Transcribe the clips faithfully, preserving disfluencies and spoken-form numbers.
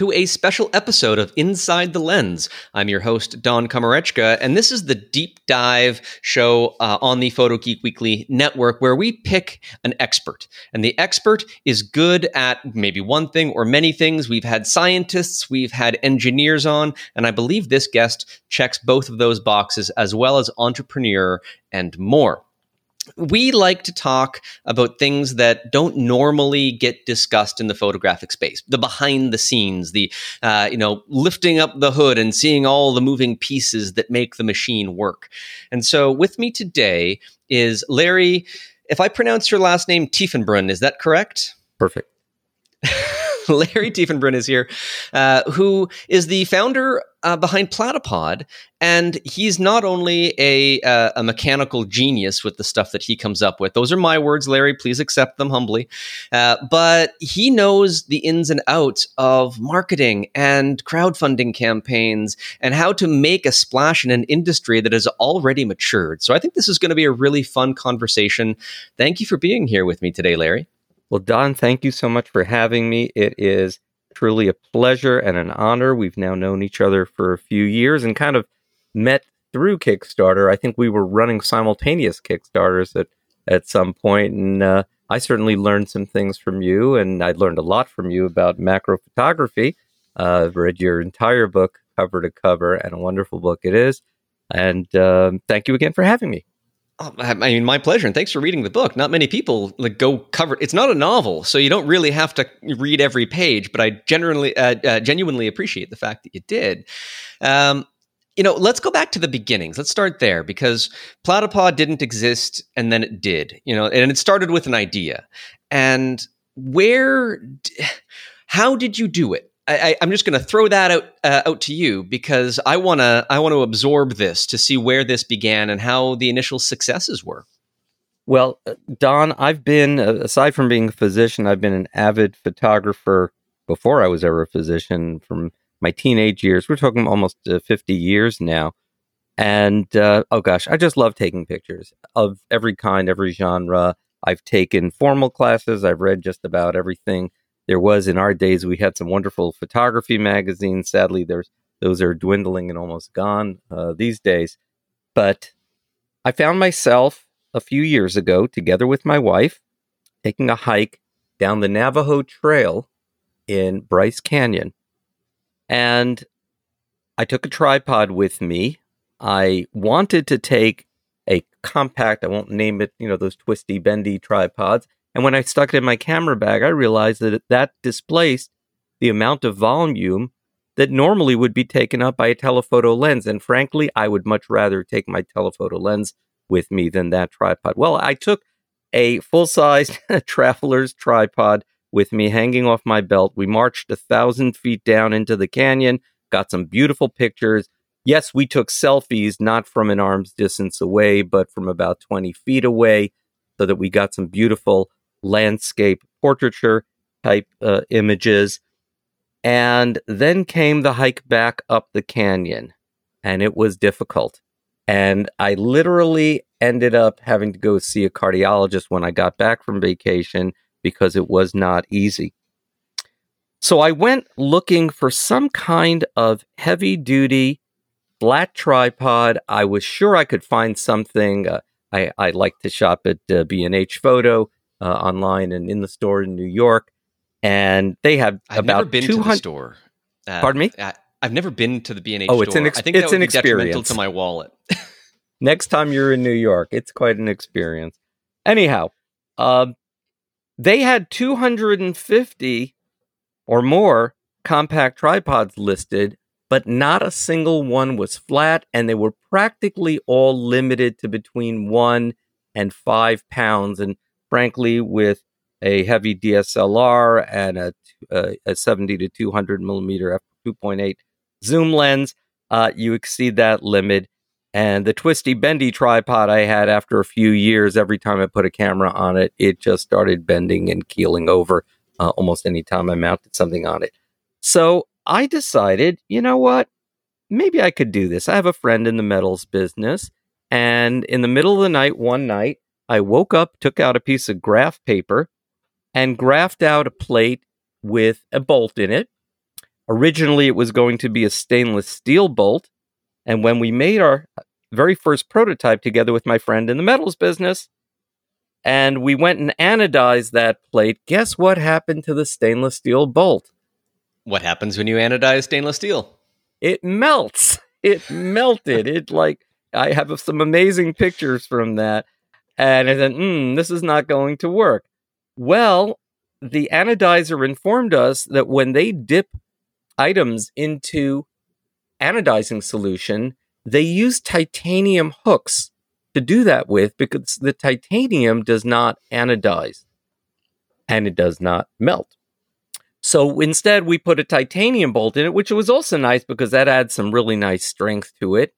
to a special episode of Inside the Lens. I'm your host, Don Komarechka, and this is the deep dive show uh, on the Photo Geek Weekly network where we pick an expert. And the expert is good at maybe one thing or many things. We've had scientists, we've had engineers on, and I believe this guest checks both of those boxes, as well as entrepreneur and more. We like to talk about things that don't normally get discussed in the photographic space, the behind the scenes, the, uh, you know, lifting up the hood and seeing all the moving pieces that make the machine work. And so with me today is Larry, if I pronounce your last name, Tiefenbrunn, is that correct? Perfect. Larry Tiefenbrunn is here, uh, who is the founder uh, behind Platypod, and he's not only a, uh, a mechanical genius with the stuff that he comes up with. Those are my words, Larry. Please accept them humbly. Uh, but he knows the ins and outs of marketing and crowdfunding campaigns and how to make a splash in an industry that is already matured. So I think this is going to be a really fun conversation. Thank you for being here with me today, Larry. Well, Don, thank you so much for having me. It is truly a pleasure and an honor. We've now known each other for a few years and kind of met through Kickstarter. I think we were running simultaneous Kickstarters at, at some point, and uh, I certainly learned some things from you, and I learned a lot from you about macro photography. Uh, I've read your entire book cover to cover, and a wonderful book it is. And um, thank you again for having me. I mean, my pleasure. And thanks for reading the book. Not many people like go cover. It's not a novel, so you don't really have to read every page. But I generally, uh, uh, genuinely appreciate the fact that you did. Um, you know, let's go back to the beginnings. Let's start there, because Platypod didn't exist, and then it did. You know, and it started with an idea. And where, how did you do it? I, I'm just going to throw that out uh, out to you, because I want to I want to absorb this to see where this began and how the initial successes were. Well, Don, I've been, aside from being a physician, I've been an avid photographer before I was ever a physician, from my teenage years. We're talking almost uh, fifty years now. And uh, oh, gosh, I just love taking pictures of every kind, every genre. I've taken formal classes. I've read just about everything there was. In our days, we had some wonderful photography magazines. Sadly, there's those are dwindling and almost gone uh, these days. But I found myself a few years ago, together with my wife, taking a hike down the Navajo Trail in Bryce Canyon. And I took a tripod with me. I wanted to take a compact, I won't name it, you know, those twisty, bendy tripods. And when I stuck it in my camera bag, I realized that that displaced the amount of volume that normally would be taken up by a telephoto lens. And frankly, I would much rather take my telephoto lens with me than that tripod. Well, I took a full-sized traveler's tripod with me hanging off my belt. We marched a thousand feet down into the canyon, got some beautiful pictures. Yes, we took selfies, not from an arm's distance away, but from about twenty feet away, so that we got some beautiful landscape portraiture type uh, images. And then came the hike back up the canyon, and it was difficult. And I literally ended up having to go see a cardiologist when I got back from vacation, because it was not easy. So I went looking for some kind of heavy duty flat tripod. I was sure I could find something. Uh, I, I like to shop at uh, B and H Photo. Uh, online and in the store in New York, and they have I've about never been two hundred... to the store. Uh, Pardon me? I, I've never been to the B and H store. Oh, it's an experience. I think it's that would be detrimental to my wallet. Next time you're in New York, it's quite an experience. Anyhow, uh, they had two hundred fifty or more compact tripods listed, but not a single one was flat, and they were practically all limited to between one and five pounds, and frankly, with a heavy D S L R and a, uh, a seventy to two hundred millimeter f two point eight zoom lens, uh, you exceed that limit. And the twisty, bendy tripod I had, after a few years, every time I put a camera on it, it just started bending and keeling over uh, almost any time I mounted something on it. So I decided, you know what? Maybe I could do this. I have a friend in the metals business, and in the middle of the night, one night, I woke up, took out a piece of graph paper, and graphed out a plate with a bolt in it Originally, it was going to be a stainless steel bolt. And when we made our very first prototype together with my friend in the metals business, and we went and anodized that plate, guess what happened to the stainless steel bolt? What happens when you anodize stainless steel? It melts. It melted. It like, I have some amazing pictures from that. And I said, hmm, this is not going to work. Well, the anodizer informed us that when they dip items into anodizing solution, they use titanium hooks to do that with, because the titanium does not anodize and it does not melt. So instead, we put a titanium bolt in it, which was also nice because that adds some really nice strength to it.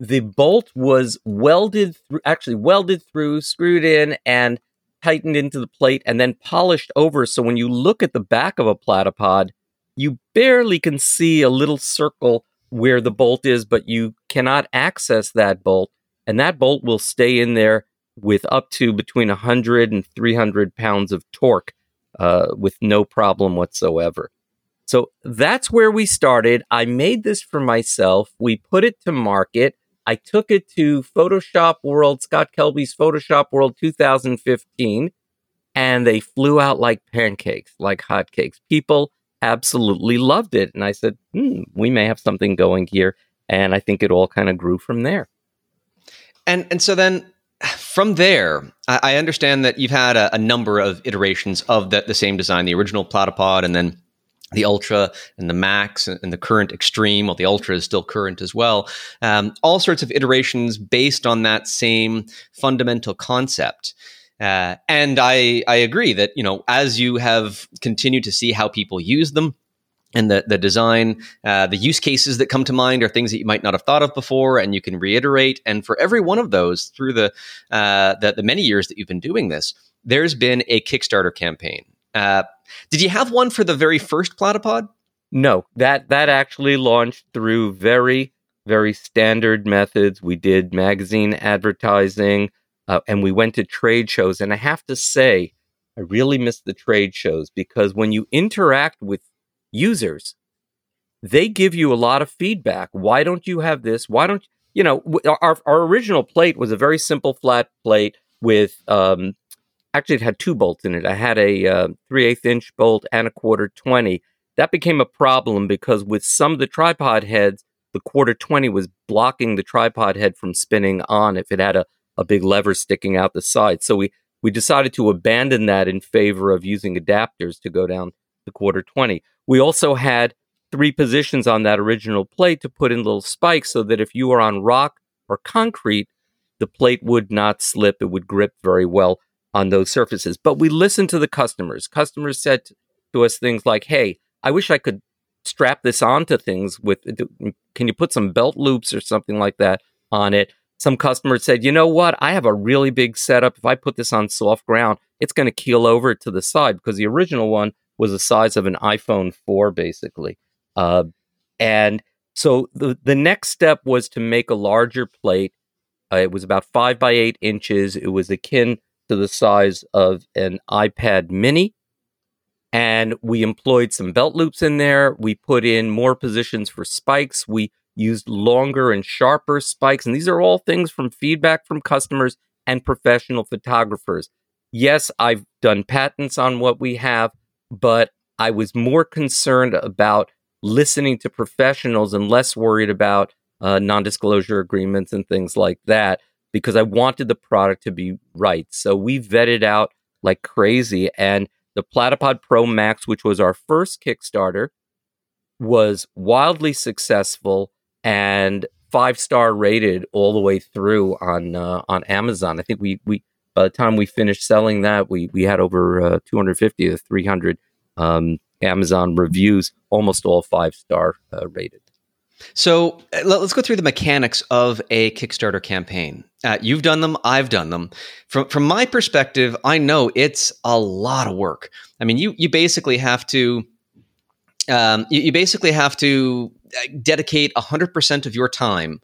The bolt was welded, th- actually welded through, screwed in, and tightened into the plate, and then polished over. So when you look at the back of a platypod, you barely can see a little circle where the bolt is, but you cannot access that bolt. And that bolt will stay in there with up to between one hundred and three hundred pounds of torque uh, with no problem whatsoever. So that's where we started. I made this for myself. We put it to market. I took it to Photoshop World, Scott Kelby's Photoshop World two thousand fifteen, and they flew out like pancakes, like hotcakes. People absolutely loved it. And I said, hmm, we may have something going here. And I think it all kind of grew from there. And and so then from there, I, I understand that you've had a, a number of iterations of the, the same design, the original platypod, and then the Ultra and the Max and, and the current Extreme. Well, the Ultra is still current as well. Um, all sorts of iterations based on that same fundamental concept. Uh, and I, I agree that, you know, as you have continued to see how people use them, and the the design, uh, the use cases that come to mind are things that you might not have thought of before, and you can reiterate. And for every one of those, through the uh, the, the many years that you've been doing this, there's been a Kickstarter campaign. Uh, did you have one for the very first platypod? No, that that actually launched through very very standard methods. We did magazine advertising, uh, and we went to trade shows. And I have to say, I really miss the trade shows, because when you interact with users, they give you a lot of feedback. Why don't you have this? Why don't you know? Our our original plate was a very simple flat plate with um, actually it had two bolts in it. I had a uh, three-eighth inch bolt and a quarter twenty. That became a problem because with some of the tripod heads, the quarter twenty was blocking the tripod head from spinning on if it had a a big lever sticking out the side. So we we decided to abandon that in favor of using adapters to go down the quarter twenty. We also had three positions on that original plate to put in little spikes so that if you were on rock or concrete, the plate would not slip. It would grip very well on those surfaces. But we listened to the customers. Customers said to us things like, hey, I wish I could strap this onto things with, can you put some belt loops or something like that on it? Some customers said, you know what? I have a really big setup. If I put this on soft ground, it's going to keel over to the side, because the original one was the size of an iPhone four, basically. Uh, and so the, the next step was to make a larger plate. Uh, it was about five by eight inches. It was akin to the size of an iPad mini. And we employed some belt loops in there. We put in more positions for spikes. We used longer and sharper spikes. And these are all things from feedback from customers and professional photographers. Yes, I've done patents on what we have, but I was more concerned about listening to professionals and less worried about uh, non-disclosure agreements and things like that, because I wanted the product to be right. So we vetted out like crazy. And the Platypod Pro Max, which was our first Kickstarter, was wildly successful and five-star rated all the way through on uh, on Amazon. I think we... we By the time we finished selling that, we we had over uh, two hundred fifty to three hundred um, Amazon reviews, almost all five-star uh, rated. So let's go through the mechanics of a Kickstarter campaign. Uh, you've done them. I've done them. From from my perspective, I know it's a lot of work. I mean, you you basically have to um, you, you basically have to dedicate one hundred percent of your time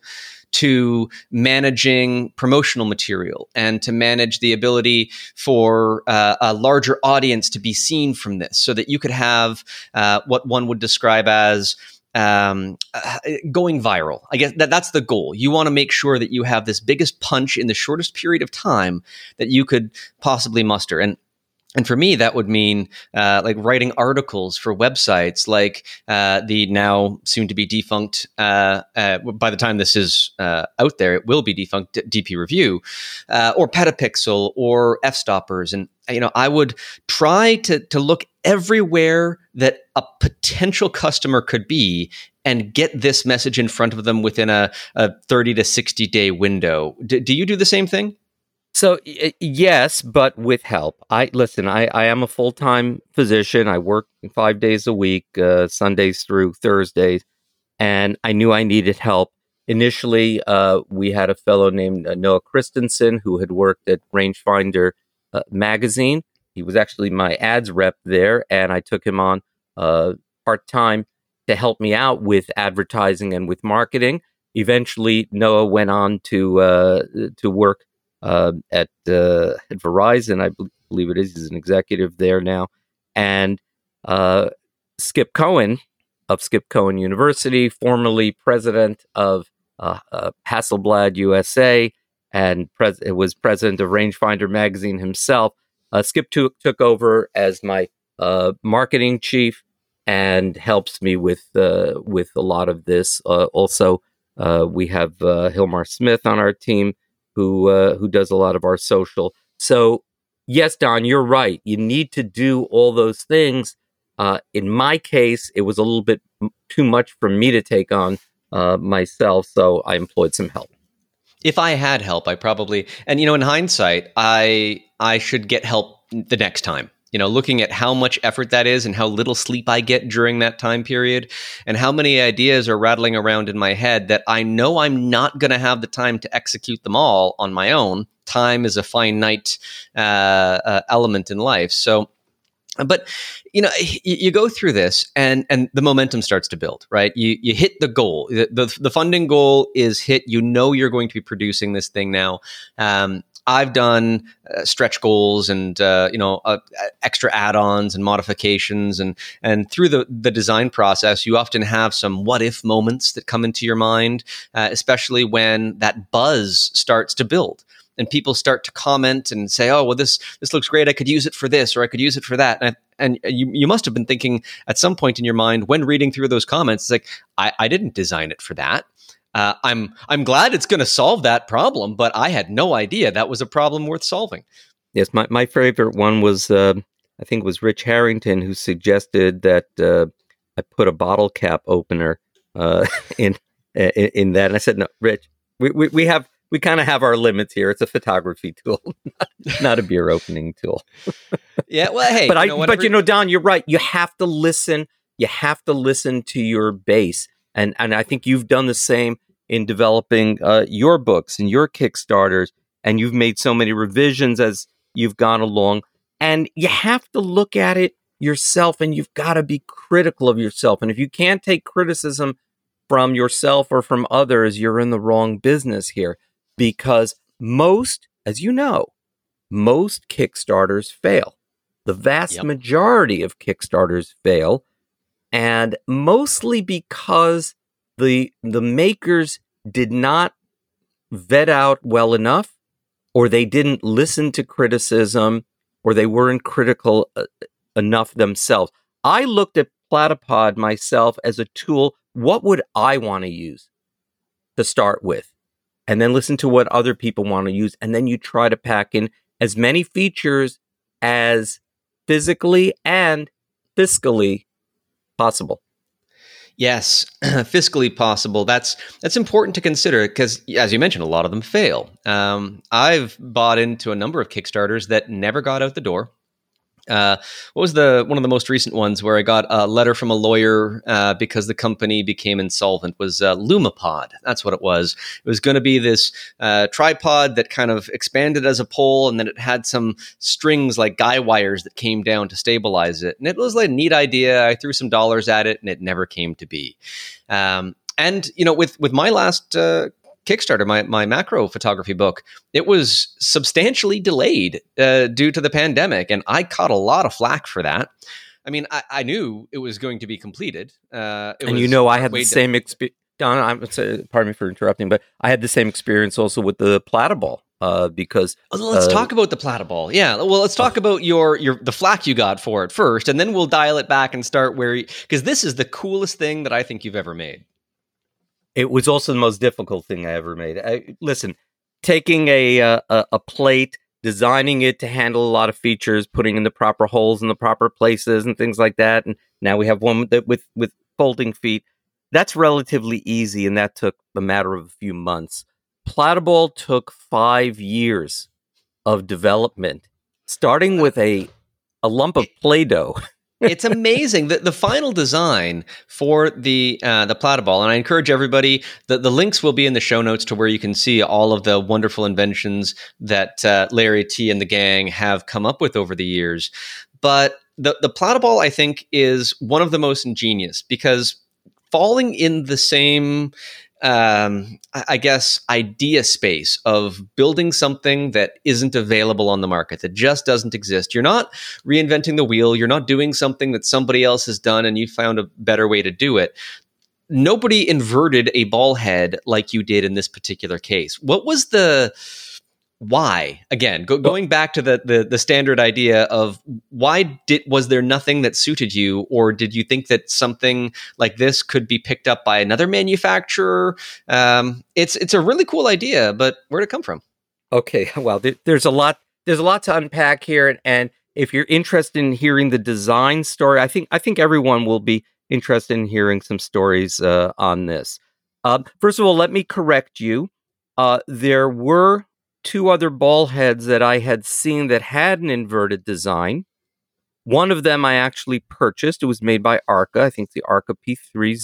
to managing promotional material and to manage the ability for uh, a larger audience to be seen from this, so that you could have uh, what one would describe as um, uh, going viral. I guess that that's the goal. You want to make sure that you have this biggest punch in the shortest period of time that you could possibly muster. And And for me, that would mean uh, like writing articles for websites like uh, the now soon to be defunct, uh, uh, by the time this is uh, out there, it will be defunct, D P Review, uh, or Petapixel or F stoppers. And, you know, I would try to to look everywhere that a potential customer could be and get this message in front of them within a, a thirty to sixty day window. D- do you do the same thing? So yes, but with help. I listen. I, I am a full time physician. I work five days a week, uh, Sundays through Thursdays, and I knew I needed help. Initially, uh, we had a fellow named uh, Noah Christensen who had worked at Rangefinder uh, magazine. He was actually my ads rep there, and I took him on uh, part time to help me out with advertising and with marketing. Eventually, Noah went on to uh, to work. Uh, at, uh, at Verizon, I b- believe it is. He's an executive there now. And uh, Skip Cohen of Skip Cohen University, formerly president of uh, uh, Hasselblad U S A, and pres- was president of Rangefinder magazine himself. Uh, Skip t- took over as my uh, marketing chief and helps me with uh, with a lot of this. Uh, also, uh, we have uh, Hilmar Smith on our team, who uh, who does a lot of our social. So yes, Don, you're right. You need to do all those things. Uh, in my case, it was a little bit m- too much for me to take on uh, myself, so I employed some help. If I had help, I probably, and you know, in hindsight, I I should get help the next time. You know, looking at how much effort that is and how little sleep I get during that time period and how many ideas are rattling around in my head that I know I'm not going to have the time to execute them all on my own. Time is a finite uh, uh, element in life. So, but, you know, you, you go through this and and the momentum starts to build, right? You you hit the goal. The, the, the funding goal is hit. You know you're going to be producing this thing now. Um I've done uh, stretch goals and uh, you know uh, extra add-ons and modifications, and and through the the design process, you often have some what-if moments that come into your mind, uh, especially when that buzz starts to build and people start to comment and say, "Oh, well, this this looks great. I could use it for this, or I could use it for that." And, I, and you you must have been thinking at some point in your mind when reading through those comments, it's like, "I, I didn't design it for that." Uh, I'm I'm glad it's going to solve that problem, but I had no idea that was a problem worth solving. Yes, my, my favorite one was, uh, I think it was Rich Harrington who suggested that uh, I put a bottle cap opener uh, in, in in that. And I said, no, Rich, we, we, we have we kind of have our limits here. It's a photography tool, not, not a beer opening tool. Yeah, well, hey. But, you I, know, but you know, Don, you're right. You have to listen. You have to listen to your base. And and I think you've done the same in developing uh, your books and your Kickstarters, and you've made so many revisions as you've gone along. And you have to look at it yourself, and you've got to be critical of yourself. And if you can't take criticism from yourself or from others, you're in the wrong business here. Because most, as you know, most Kickstarters fail. The vast Yep. majority of Kickstarters fail. And mostly because the the makers did not vet out well enough, or they didn't listen to criticism, or they weren't critical uh, enough themselves. I looked at Platypod myself as a tool. What would I want to use to start with? And then listen to what other people want to use. And then you try to pack in as many features as physically and fiscally possible. Yes, fiscally possible. That's that's important to consider because, as you mentioned, a lot of them fail. Um, I've bought into a number of Kickstarters that never got out the door. Uh, what was the one of the most recent ones where I got a letter from a lawyer uh, because the company became insolvent was uh, Lumapod. That's what it was. It was going to be this uh, tripod that kind of expanded as a pole, and then it had some strings like guy wires that came down to stabilize it. And it was like a neat idea. I threw some dollars at it, and it never came to be. Um, and you know, with with my last. Uh, Kickstarter, my my macro photography book, it was substantially delayed uh, due to the pandemic, and I caught a lot of flack for that. I mean, I, I knew it was going to be completed. Uh, it and was you know, I had the same experience. Don, I'm sorry, pardon me for interrupting, but I had the same experience also with the Platyball. Uh, because let's uh, talk about the Platyball. Yeah, well, let's talk about your your the flack you got for it first, and then we'll dial it back and start where because this is the coolest thing that I think you've ever made. It was also the most difficult thing I ever made. I, listen, taking a, uh, a a plate, designing it to handle a lot of features, putting in the proper holes in the proper places and things like that. And now we have one that with, with folding feet. That's relatively easy, and that took a matter of a few months. Platyball took five years of development, starting with a, a lump of Play-Doh. It's amazing. The, the final design for the uh, the Platyball, and I encourage everybody, the, the links will be in the show notes to where you can see all of the wonderful inventions that uh, Larry T and the gang have come up with over the years. But the, the Platyball, I think, is one of the most ingenious because falling in the same... Um, I guess, idea space of building something that isn't available on the market, that just doesn't exist. You're not reinventing the wheel. You're not doing something that somebody else has done and you found a better way to do it. Nobody inverted a ball head like you did in this particular case. What was the why? Again, go, going back to the, the the standard idea of why did was there nothing that suited you, or did you think that something like this could be picked up by another manufacturer? Um, it's it's a really cool idea, but where'd it come from? Okay, well, there, there's a lot there's a lot to unpack here, and, and if you're interested in hearing the design story, I think I think everyone will be interested in hearing some stories uh, on this. Uh, first of all, let me correct you. Uh, there were two other ball heads that I had seen that had an inverted design. One of them I actually purchased. It was made by Arca. I think the Arca P thirty,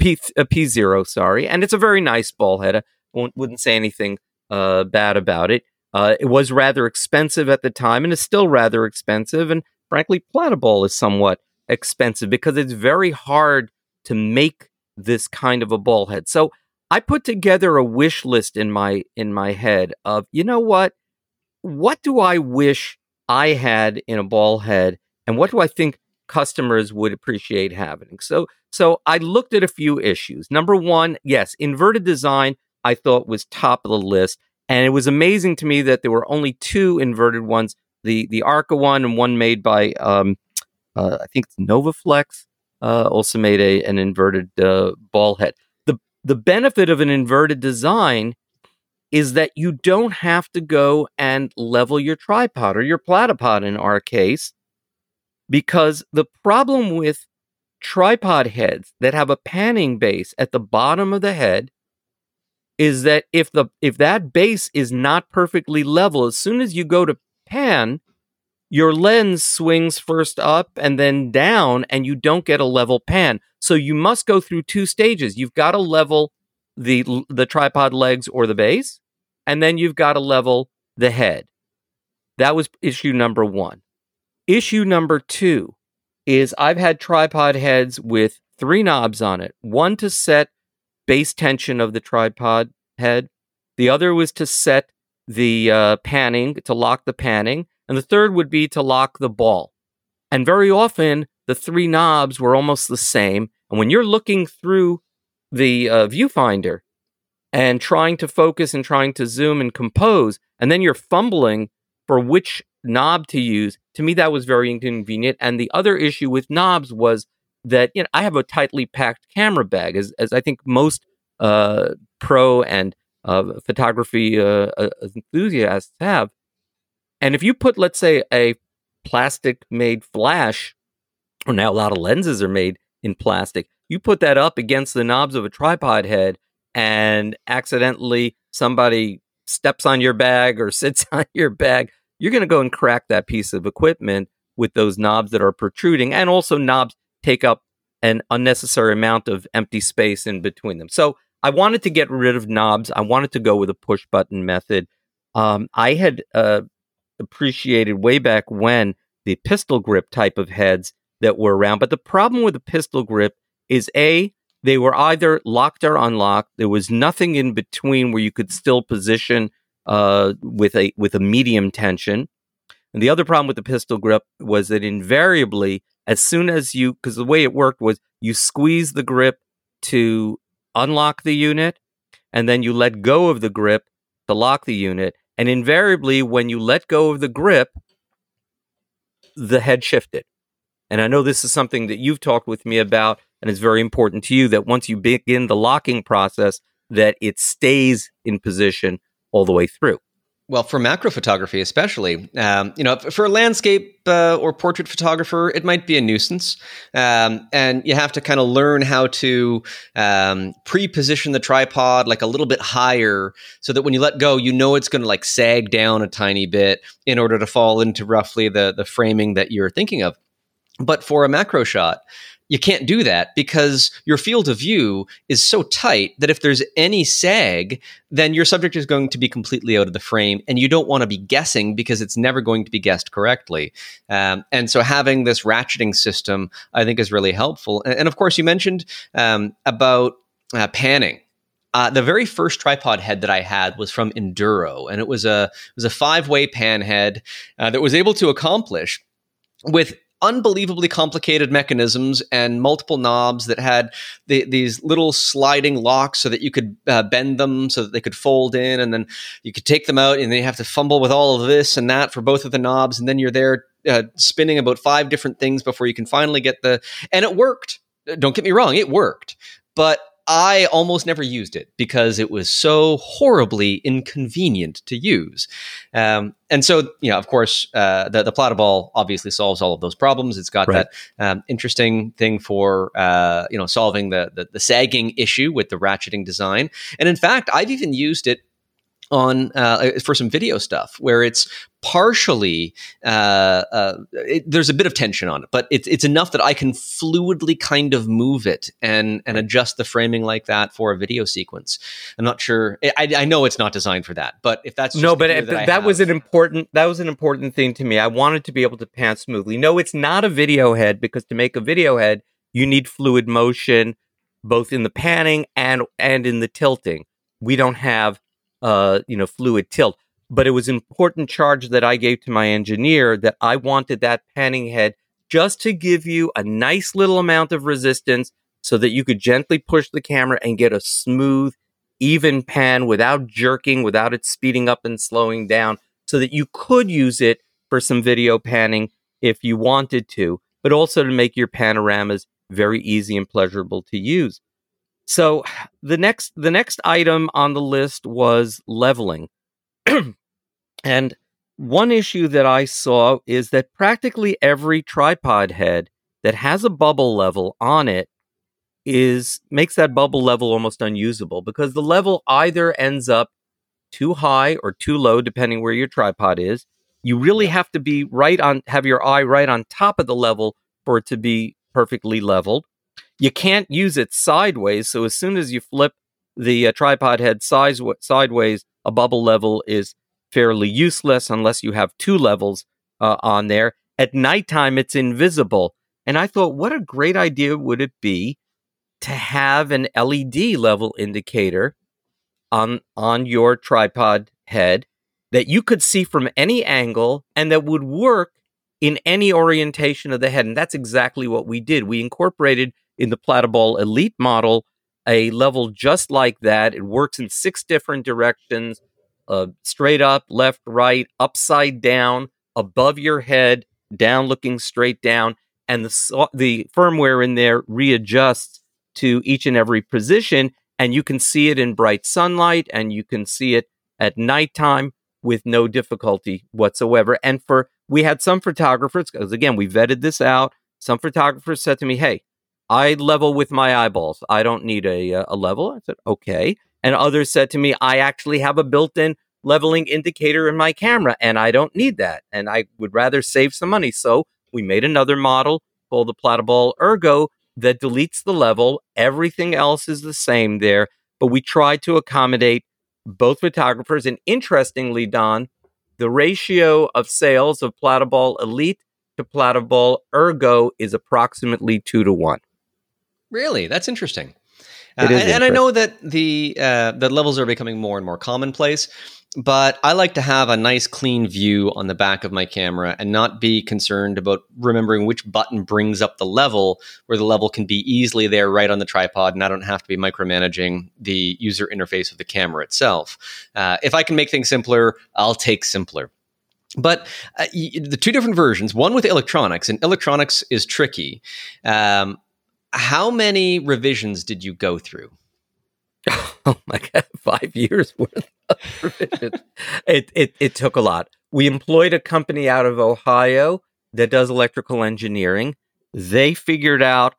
P, uh, P zero, sorry. And it's a very nice ball head. I won't, wouldn't say anything uh, bad about it. Uh, it was rather expensive at the time and is still rather expensive. And frankly, Platyball is somewhat expensive because it's very hard to make this kind of a ball head. So I put together a wish list in my in my head of, you know what, what do I wish I had in a ball head, and what do I think customers would appreciate having? So so I looked at a few issues. Number one, yes, inverted design I thought was top of the list, and it was amazing to me that there were only two inverted ones, the the Arca one and one made by um, uh, I think Novaflex uh, also made a an inverted uh, ball head. The benefit of an inverted design is that you don't have to go and level your tripod or your platypod in our case, because the problem with tripod heads that have a panning base at the bottom of the head is that if the if that base is not perfectly level, as soon as you go to pan, your lens swings first up and then down, and you don't get a level pan. So you must go through two stages. You've got to level the the tripod legs or the base, and then you've got to level the head. That was issue number one. Issue number two is I've had tripod heads with three knobs on it. One to set base tension of the tripod head. The other was to set the uh, panning, to lock the panning. And the third would be to lock the ball. And very often, the three knobs were almost the same. And when you're looking through the uh, viewfinder and trying to focus and trying to zoom and compose, and then you're fumbling for which knob to use, to me, that was very inconvenient. And the other issue with knobs was that, you know, I have a tightly packed camera bag, as, as I think most uh, pro and uh, photography uh, uh, enthusiasts have. And if you put, let's say, a plastic-made flash, or now a lot of lenses are made in plastic, you put that up against the knobs of a tripod head, and accidentally somebody steps on your bag or sits on your bag, you're going to go and crack that piece of equipment, with those knobs that are protruding, and also knobs take up an unnecessary amount of empty space in between them. So I wanted to get rid of knobs. I wanted to go with a push button method. Um, I had uh, appreciated way back when the pistol grip type of heads that were around. But the problem with the pistol grip is, A, they were either locked or unlocked. There was nothing in between where you could still position uh, with a with a medium tension. And the other problem with the pistol grip was that invariably, as soon as you, because the way it worked was you squeeze the grip to unlock the unit, and then you let go of the grip to lock the unit. And invariably, when you let go of the grip, the head shifted. And I know this is something that you've talked with me about, and it's very important to you that once you begin the locking process, that it stays in position all the way through. Well, for macro photography especially, um, you know, for a landscape uh, or portrait photographer, it might be a nuisance. Um, and you have to kind of learn how to um, pre-position the tripod like a little bit higher so that when you let go, you know it's going to like sag down a tiny bit in order to fall into roughly the the framing that you're thinking of. But for a macro shot, you can't do that because your field of view is so tight that if there's any sag, then your subject is going to be completely out of the frame, and you don't want to be guessing because it's never going to be guessed correctly. Um, and so having this ratcheting system, I think, is really helpful. And, and of course, you mentioned um, about uh, panning. Uh, the very first tripod head that I had was from Induro, and it was a it was a five-way pan head uh, that was able to accomplish with unbelievably complicated mechanisms and multiple knobs that had the, these little sliding locks so that you could uh, bend them so that they could fold in, and then you could take them out, and then you have to fumble with all of this and that for both of the knobs. And then you're there uh, spinning about five different things before you can finally get the, and it worked. Don't get me wrong. It worked, but I almost never used it because it was so horribly inconvenient to use. Um, and so, you know, of course, uh, the, the Platyball obviously solves all of those problems. It's got right. that um, interesting thing for, uh, you know, solving the, the the sagging issue with the ratcheting design. And in fact, I've even used it on uh, for some video stuff where it's partially uh, uh, it, there's a bit of tension on it, but it's it's enough that I can fluidly kind of move it and and adjust the framing like that for a video sequence. I'm not sure. I, I know it's not designed for that, but if that's just no, but it, that, that was an important that was an important thing to me. I wanted to be able to pan smoothly. No, it's not a video head because to make a video head, you need fluid motion both in the panning and and in the tilting. We don't have Uh, you know, fluid tilt. But it was important charge that I gave to my engineer that I wanted that panning head just to give you a nice little amount of resistance so that you could gently push the camera and get a smooth, even pan without jerking, without it speeding up and slowing down, so that you could use it for some video panning if you wanted to, but also to make your panoramas very easy and pleasurable to use. So the next the next item on the list was leveling. And one issue that I saw is that practically every tripod head that has a bubble level on it is makes that bubble level almost unusable because the level either ends up too high or too low, depending where your tripod is. You really have to be right on, have your eye right on top of the level for it to be perfectly leveled. You can't use it sideways, so as soon as you flip the uh, tripod head size- sideways, a bubble level is fairly useless unless you have two levels uh, on there. At nighttime, it's invisible. And I thought, what a great idea would it be to have an L E D level indicator on, on your tripod head that you could see from any angle and that would work in any orientation of the head. And that's exactly what we did. We incorporated in the Platypod Elite model a level just like that. It works in six different directions, uh, straight up, left, right, upside down, above your head, down, looking straight down. And the, the firmware in there readjusts to each and every position. And you can see it in bright sunlight, and you can see it at nighttime with no difficulty whatsoever. And for we had some photographers, because again, we vetted this out. Some photographers said to me, hey, I level with my eyeballs. I don't need a, a level. I said, okay. And others said to me, I actually have a built-in leveling indicator in my camera, and I don't need that. And I would rather save some money. So we made another model called the Platypod Ergo that deletes the level. Everything else is the same there, but we try to accommodate both photographers. And interestingly, Don, the ratio of sales of Platypod Elite to Platypod Ergo is approximately two to one. Really? That's interesting. Uh, and, and I know that the uh, the levels are becoming more and more commonplace, but I like to have a nice clean view on the back of my camera and not be concerned about remembering which button brings up the level, where the level can be easily there right on the tripod, and I don't have to be micromanaging the user interface of the camera itself. Uh, if I can make things simpler, I'll take simpler. But uh, y- the two different versions, one with electronics, and electronics is tricky. Um How many revisions did you go through? Oh my God, five years worth of revisions. it, it it took a lot. We employed a company out of Ohio that does electrical engineering. They figured out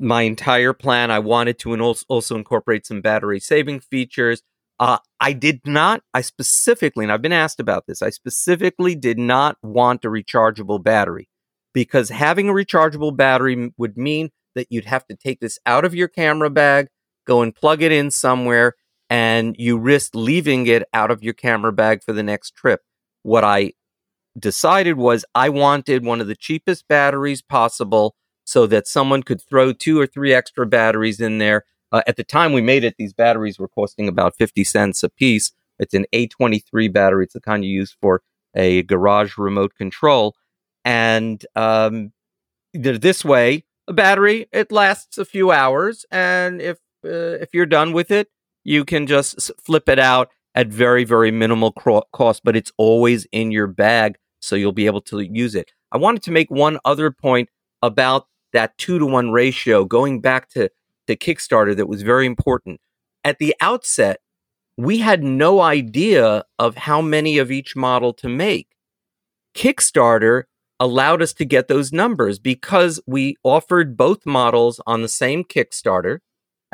my entire plan. I wanted to and also incorporate some battery saving features. Uh, I did not, I specifically, and I've been asked about this, I specifically did not want a rechargeable battery, because having a rechargeable battery would mean that you'd have to take this out of your camera bag, go and plug it in somewhere, and you risk leaving it out of your camera bag for the next trip. What I decided was I wanted one of the cheapest batteries possible so that someone could throw two or three extra batteries in there. Uh, at the time we made it, these batteries were costing about fifty cents a piece. It's an A twenty-three battery. It's the kind you use for a garage remote control. And um, this way, a battery, it lasts a few hours, and if uh, if you're done with it, you can just flip it out at very, very minimal cro- cost, but it's always in your bag, so you'll be able to use it. I wanted to make one other point about that two-to-one ratio, going back to, to Kickstarter, that was very important. At the outset, we had no idea of how many of each model to make. Kickstarter allowed us to get those numbers because we offered both models on the same Kickstarter,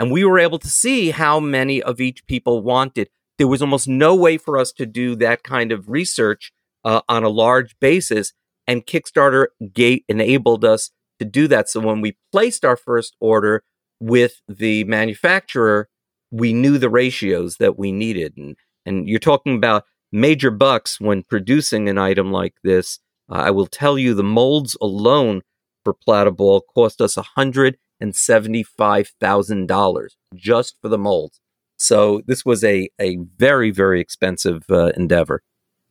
and we were able to see how many of each people wanted. There was almost no way for us to do that kind of research uh, on a large basis, and Kickstarter gate enabled us to do that. So when we placed our first order with the manufacturer, we knew the ratios that we needed. And, and you're talking about major bucks when producing an item like this. Uh, I will tell you, the molds alone for Platypod cost us one hundred seventy-five thousand dollars just for the molds. So this was a, a very, very expensive uh, endeavor.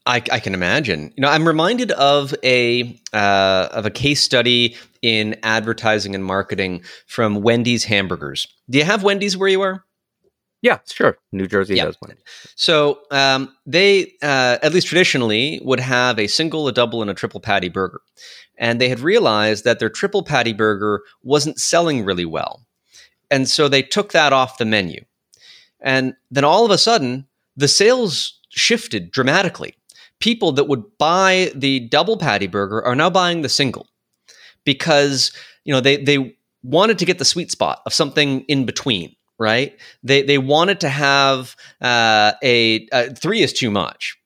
I, I can imagine. You know, I'm reminded of a uh, of a case study in advertising and marketing from Wendy's Hamburgers. Do you have Wendy's where you are? Yeah, sure. New Jersey yeah. does one. So um, they, uh, at least traditionally, would have a single, a double, and a triple patty burger. And they had realized that their triple patty burger wasn't selling really well. And so they took that off the menu. And then all of a sudden, the sales shifted dramatically. People that would buy the double patty burger are now buying the single, because you know they they wanted to get the sweet spot of something in between. Right? They they wanted to have uh, a, a three is too much.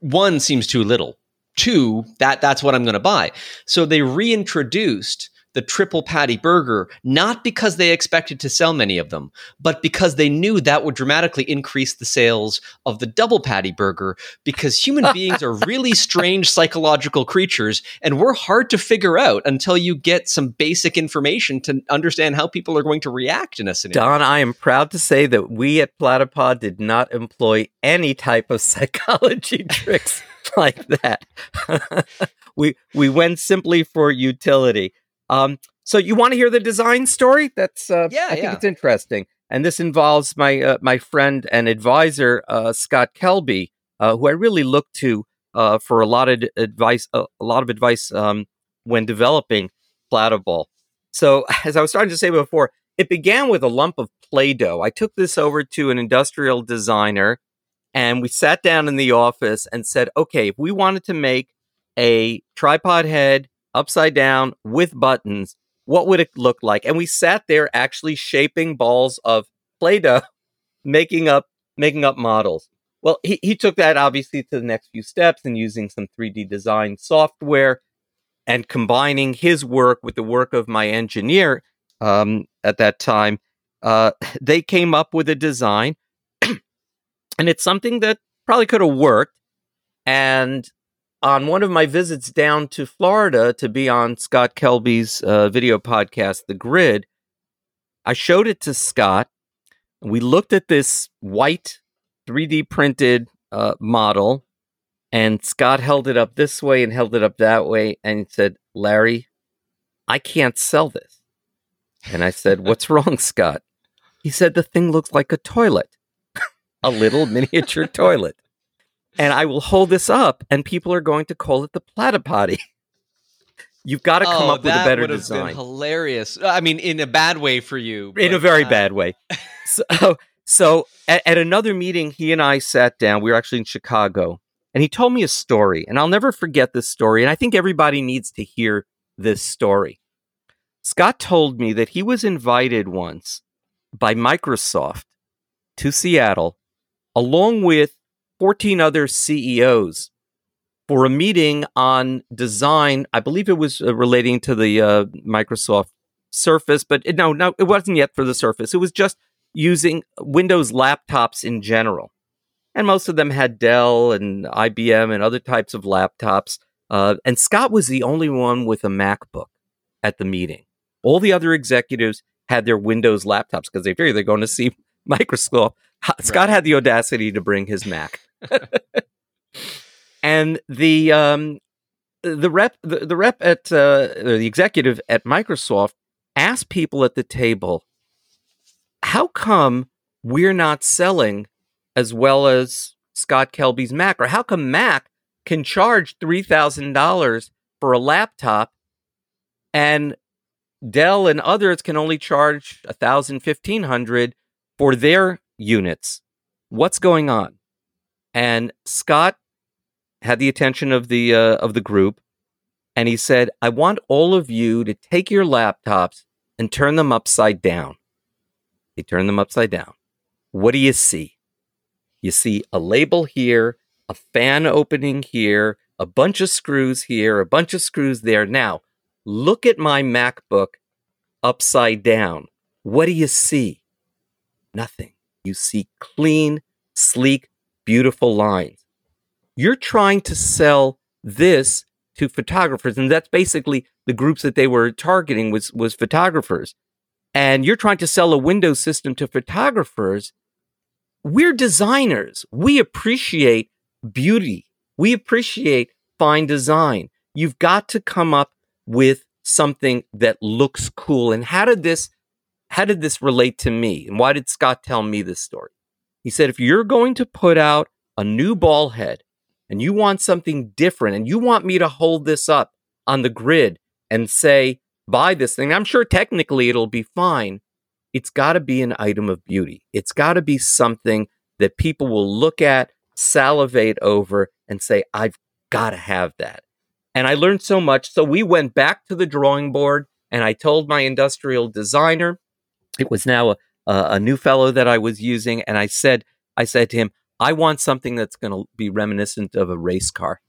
One seems too little. Two, that that's what I'm going to buy. So they reintroduced the triple patty burger, not because they expected to sell many of them, but because they knew that would dramatically increase the sales of the double patty burger, because human beings are really strange psychological creatures, and we're hard to figure out until you get some basic information to understand how people are going to react in a scenario. Don, I am proud to say that we at Platypod did not employ any type of psychology tricks like that. we we went simply for utility. Um, so you want to hear the design story? That's uh, yeah, I think yeah. it's interesting. And this involves my uh, my friend and advisor, uh, Scott Kelby, uh, who I really look to uh, for a lot of advice, uh, a lot of advice um, when developing Platypod. So as I was starting to say before, it began with a lump of Play-Doh. I took this over to an industrial designer, and we sat down in the office and said, okay, if we wanted to make a tripod head upside down with buttons, what would it look like? And we sat there actually shaping balls of Play-Doh, making up making up models. Well, he, he took that obviously to the next few steps and using some three D design software. and combining his work with the work of my engineer um, at that time, uh, they came up with a design. And it's something that probably could have worked. And on one of my visits down to Florida to be on Scott Kelby's uh, video podcast, The Grid, I showed it to Scott. We looked at this white three D printed uh, model, and Scott held it up this way and held it up that way and said, "Larry, I can't sell this." And I said, "What's wrong, Scott?" He said, "The thing looks like a toilet, a little miniature toilet. And I will hold this up and people are going to call it the Platypod." You've got to come oh, up with a better design. That would have been hilarious. I mean, in a bad way for you. But, in a very uh... bad way. So, so at, at another meeting, he and I sat down. We were actually in Chicago. And he told me a story. And I'll never forget this story. And I think everybody needs to hear this story. Scott told me that he was invited once by Microsoft to Seattle, along with fourteen other C E Os, for a meeting on design. I believe it was uh, relating to the uh, Microsoft Surface, but it, no, no, it wasn't yet for the Surface. It was just using Windows laptops in general. And most of them had Dell and I B M and other types of laptops. Uh, and Scott was the only one with a MacBook at the meeting. All the other executives had their Windows laptops because they figured they're going to see Microsoft. Right. Scott had the audacity to bring his Mac. And the um, the rep the, the rep at uh, the executive at Microsoft asked people at the table, "How come we're not selling as well as Scott Kelby's Mac? Or how come Mac can charge three thousand dollars for a laptop, and Dell and others can only charge a thousand fifteen hundred for their units? What's going on?" And Scott had the attention of the uh, of the group, and he said, "I want all of you to take your laptops and turn them upside down." They turned them upside down. What do you see? You see a label here, a fan opening here, a bunch of screws here, a bunch of screws there. Now, look at my MacBook upside down. What do you see? Nothing. You see clean, sleek, beautiful lines. You're trying to sell this to photographers, and that's basically the groups that they were targeting was, was photographers. And you're trying to sell a Windows system to photographers. We're designers. We appreciate beauty. We appreciate fine design. You've got to come up with something that looks cool. And how did this, how did this relate to me? And why did Scott tell me this story? He said, "If you're going to put out a new ball head, and you want something different, and you want me to hold this up on the grid and say, buy this thing, I'm sure technically it'll be fine. It's got to be an item of beauty. It's got to be something that people will look at, salivate over, and say, I've got to have that." And I learned so much. So we went back to the drawing board, and I told my industrial designer, it was now a, a new fellow that I was using, and I said, I said to him, "I want something that's going to be reminiscent of a race car."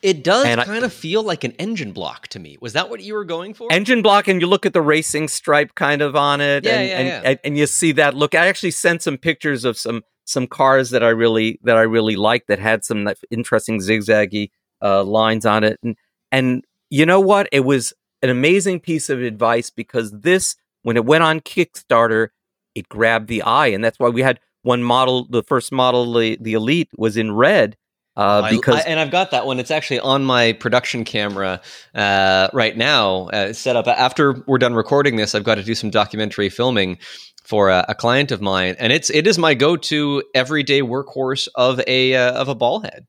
It does and kind I, of feel like an engine block to me. Was that what you were going for? Engine block, and you look at the racing stripe kind of on it, yeah, and, yeah, and, yeah. and and you see that look. I actually sent some pictures of some some cars that I really that I really liked that had some interesting zigzaggy uh, lines on it, and and you know what? It was an amazing piece of advice because this, when it went on Kickstarter, it grabbed the eye, and that's why we had. One model, the first model, the, the Elite, was in red uh, because, I, I, and I've got that one. It's actually on my production camera uh, right now, uh, set up. After we're done recording this, I've got to do some documentary filming for a, a client of mine, and it's it is my go-to everyday workhorse of a uh, of a ball head.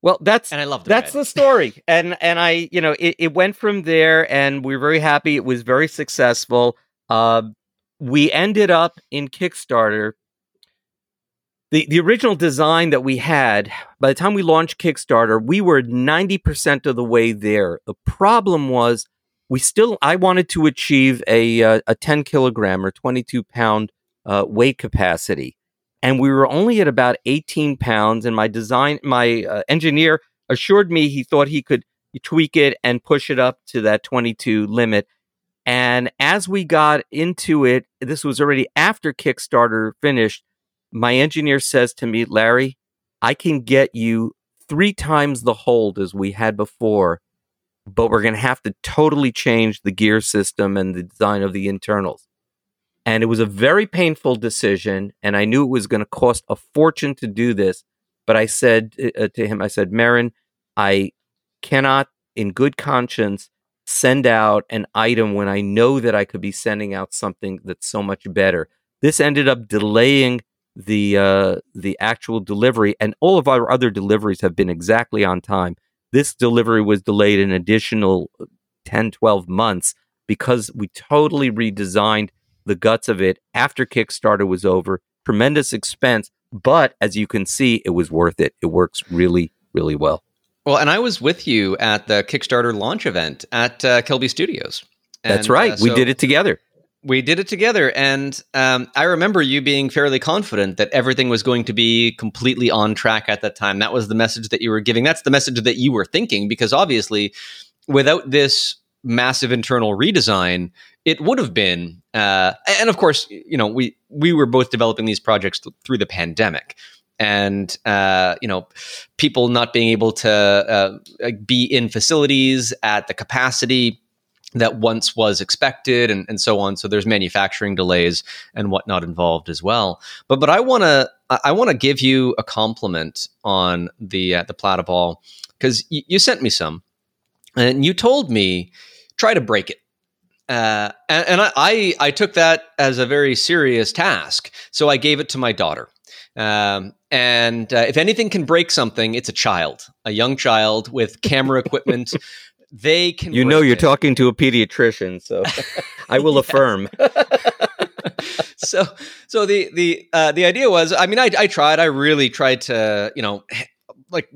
Well, that's and I love the that's red. The story, and and I you know it, it went from there, and we we're very happy. It was very successful. Uh, we ended up in Kickstarter. The the original design that we had, by the time we launched Kickstarter, we were ninety percent of the way there. The problem was we still, I wanted to achieve a uh, a ten kilogram or twenty-two pound uh, weight capacity. And we were only at about eighteen pounds. And my design, my uh, engineer assured me he thought he could you tweak it and push it up to that twenty-two limit. And as we got into it, this was already after Kickstarter finished, my engineer says to me, Larry, I can get you three times the hold as we had before, but we're going to have to totally change the gear system and the design of the internals. And it was a very painful decision, and I knew it was going to cost a fortune to do this. But I said uh, to him, I said, Marin, I cannot, in good conscience, send out an item when I know that I could be sending out something that's so much better. This ended up delaying the uh, the actual delivery, and all of our other deliveries have been exactly on time. This delivery was delayed an additional ten, twelve months because we totally redesigned the guts of it after Kickstarter was over. Tremendous expense, but as you can see, it was worth it. It works really, really well. Well, and I was with you at the Kickstarter launch event at uh, Kelby Studios. And, That's right. Uh, so we did it together. We did it together. And um, I remember you being fairly confident that everything was going to be completely on track at that time. That was the message that you were giving. That's the message that you were thinking, because obviously without this massive internal redesign, it would have been, uh, and of course, you know, we, we were both developing these projects th- through the pandemic, and, uh, you know, people not being able to uh, be in facilities at the capacity that once was expected, and, and so on. So there's manufacturing delays and whatnot involved as well. But, but I want to, I want to give you a compliment on the, uh, the Platyball, because y- you sent me some and you told me, try to break it. Uh, and, and I, I, I took that as a very serious task. So I gave it to my daughter. Um, and uh, if anything can break something, it's a child, a young child with camera equipment. They can. You know, you're it. talking to a pediatrician, so I will affirm. so, so the the uh, the idea was, I mean, I I tried, I really tried to, you know, like.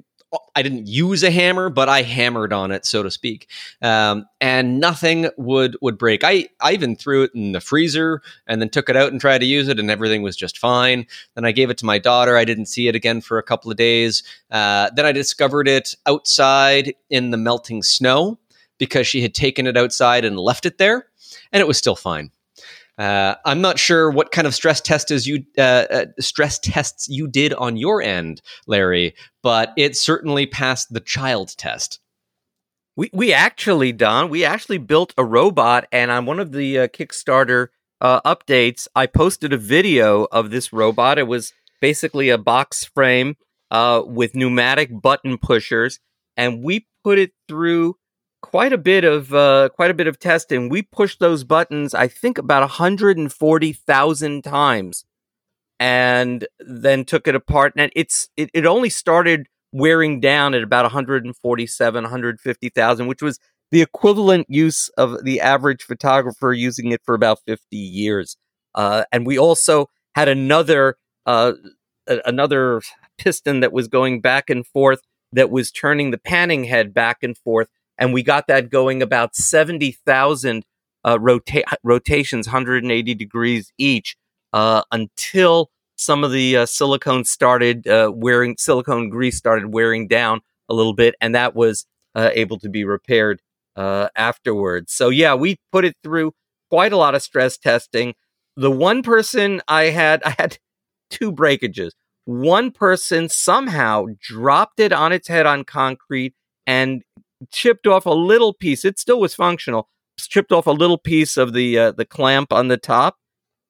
I didn't use a hammer, but I hammered on it, so to speak. Um, and nothing would, would break. I, I even threw it in the freezer and then took it out and tried to use it, and everything was just fine. Then I gave it to my daughter. I didn't see it again for a couple of days. Uh, then I discovered it outside in the melting snow because she had taken it outside and left it there, and it was still fine. Uh, I'm not sure what kind of stress test is you uh, uh, stress tests you did on your end, Larry, but it certainly passed the child test. We we actually, Don, we actually built a robot, and on one of the uh, Kickstarter uh, updates, I posted a video of this robot. It was basically a box frame uh, with pneumatic button pushers, and we put it through quite a bit of uh, quite a bit of testing. We pushed those buttons, I think, about one hundred forty thousand times, and then took it apart. And it's it, it only started wearing down at about one hundred forty-seven, one hundred fifty thousand, which was the equivalent use of the average photographer using it for about fifty years. Uh, and we also had another uh, another piston that was going back and forth that was turning the panning head back and forth. And we got that going about seventy thousand uh, rota- rotations, one hundred eighty degrees each, uh, until some of the uh, silicone started uh, wearing, silicone grease started wearing down a little bit. And that was uh, able to be repaired uh, afterwards. So, yeah, we put it through quite a lot of stress testing. The one person I had, I had two breakages. One person somehow dropped it on its head on concrete and chipped off a little piece. It still was functional. Chipped off a little piece of the uh, the clamp on the top.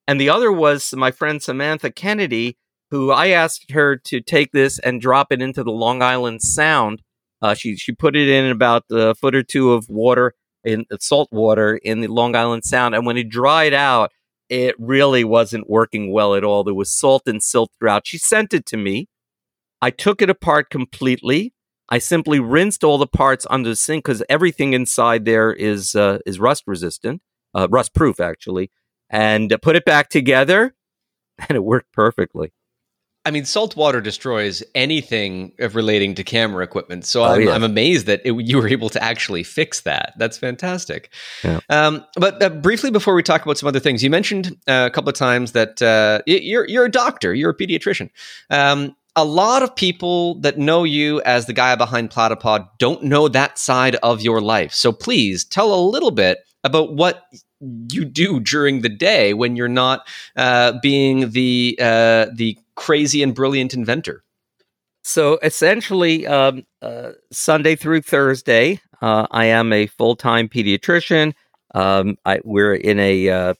And the other was my friend Samantha Kennedy, who I asked her to take this and drop it into the Long Island Sound. Uh, she she put it in about a foot or two of water, in uh, salt water, in the Long Island Sound. And when it dried out, it really wasn't working well at all. There was salt and silt throughout. She sent it to me. I took it apart completely. I simply rinsed all the parts under the sink because everything inside there is uh, is rust resistant, uh, rust proof actually, and uh, put it back together, and it worked perfectly. I mean, salt water destroys anything relating to camera equipment. So oh, I'm, yeah. I'm amazed that it, you were able to actually fix that. That's fantastic. Yeah. Um, but uh, briefly, before we talk about some other things, you mentioned uh, a couple of times that uh, you're you're a doctor, you're a pediatrician. Um, a lot of people that know you as the guy behind Platypod don't know that side of your life. So please tell a little bit about what you do during the day when you're not uh, being the uh, the crazy and brilliant inventor. So essentially, um, uh, Sunday through Thursday, uh, I am a full-time pediatrician. Um, I, we're in a uh,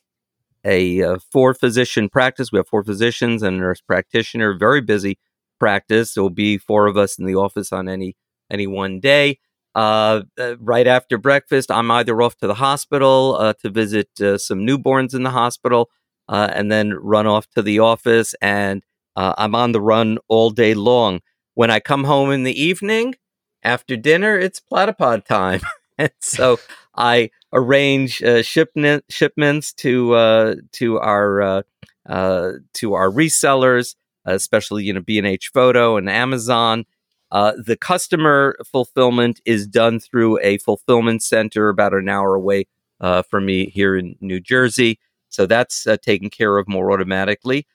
a uh, four-physician practice. We have four physicians and a nurse practitioner. Very busy practice. There will be four of us in the office on any any one day. Uh, uh, right after breakfast, I'm either off to the hospital uh, to visit uh, some newborns in the hospital, uh, and then run off to the office. And uh, I'm on the run all day long. When I come home in the evening, after dinner, it's platypod time. And so I arrange uh, shipment, shipments to uh, to our uh, uh, to our resellers, especially you know B and H Photo and Amazon. Uh, the customer fulfillment is done through a fulfillment center about an hour away uh, from me here in New Jersey, so that's uh, taken care of more automatically.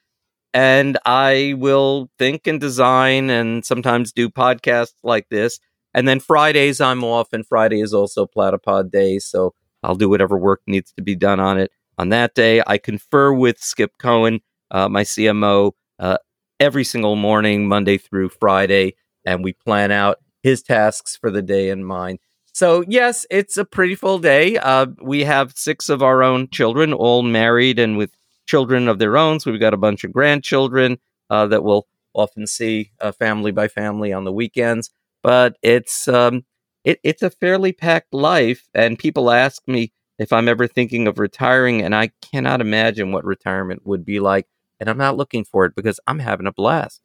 And I will think and design and sometimes do podcasts like this. And then Fridays I'm off, and Friday is also Platypod Day, so I'll do whatever work needs to be done on it. On that day, I confer with Skip Cohen, uh, my C M O, uh, every single morning, Monday through Friday, and we plan out his tasks for the day and mine. So yes, it's a pretty full day. Uh, we have six of our own children, all married and with children of their own, so we've got a bunch of grandchildren uh, that we'll often see uh, family by family on the weekends. But it's um, it, it's a fairly packed life, and people ask me if I'm ever thinking of retiring, and I cannot imagine what retirement would be like, and I'm not looking for it because I'm having a blast.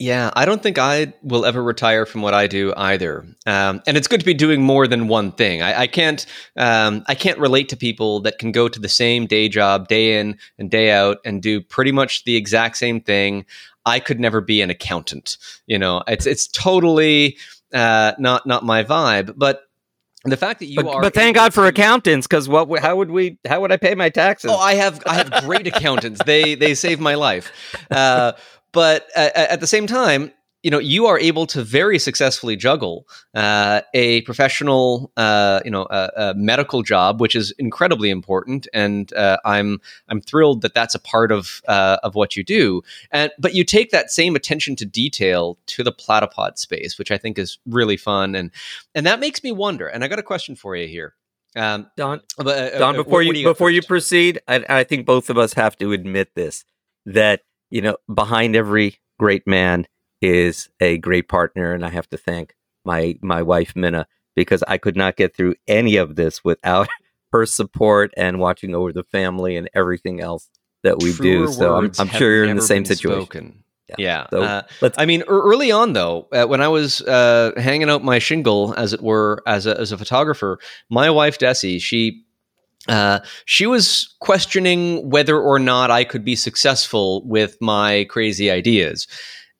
Yeah, I don't think I will ever retire from what I do either, um, and it's good to be doing more than one thing. I, I can't, um, I can't relate to people that can go to the same day job day in and day out and do pretty much the exact same thing. I could never be an accountant. You know, it's it's totally. Uh, not not my vibe, but the fact that you but, are. But thank God for accountants, because what? How would we? How would I pay my taxes? Oh, I have I have great accountants. They they save my life. Uh, but uh, at the same time, you know, you are able to very successfully juggle uh, a professional, uh, you know, a, a medical job, which is incredibly important, and uh, I'm I'm thrilled that that's a part of uh, of what you do. And but you take that same attention to detail to the platypod space, which I think is really fun, and and that makes me wonder. And I got a question for you here, um, Don. But, uh, Don, uh, before you, you before first? you proceed, I, I think both of us have to admit this: that you know, behind every great man is a great partner, and I have to thank my my wife Minna, because I could not get through any of this without her support and watching over the family and everything else that we Truer do. So I'm, I'm sure you're in the same situation. Spoken. Yeah. yeah. So uh, let's- I mean, early on though, uh, when I was uh, hanging out my shingle, as it were, as a, as a photographer, my wife Desi, she. Uh, she was questioning whether or not I could be successful with my crazy ideas.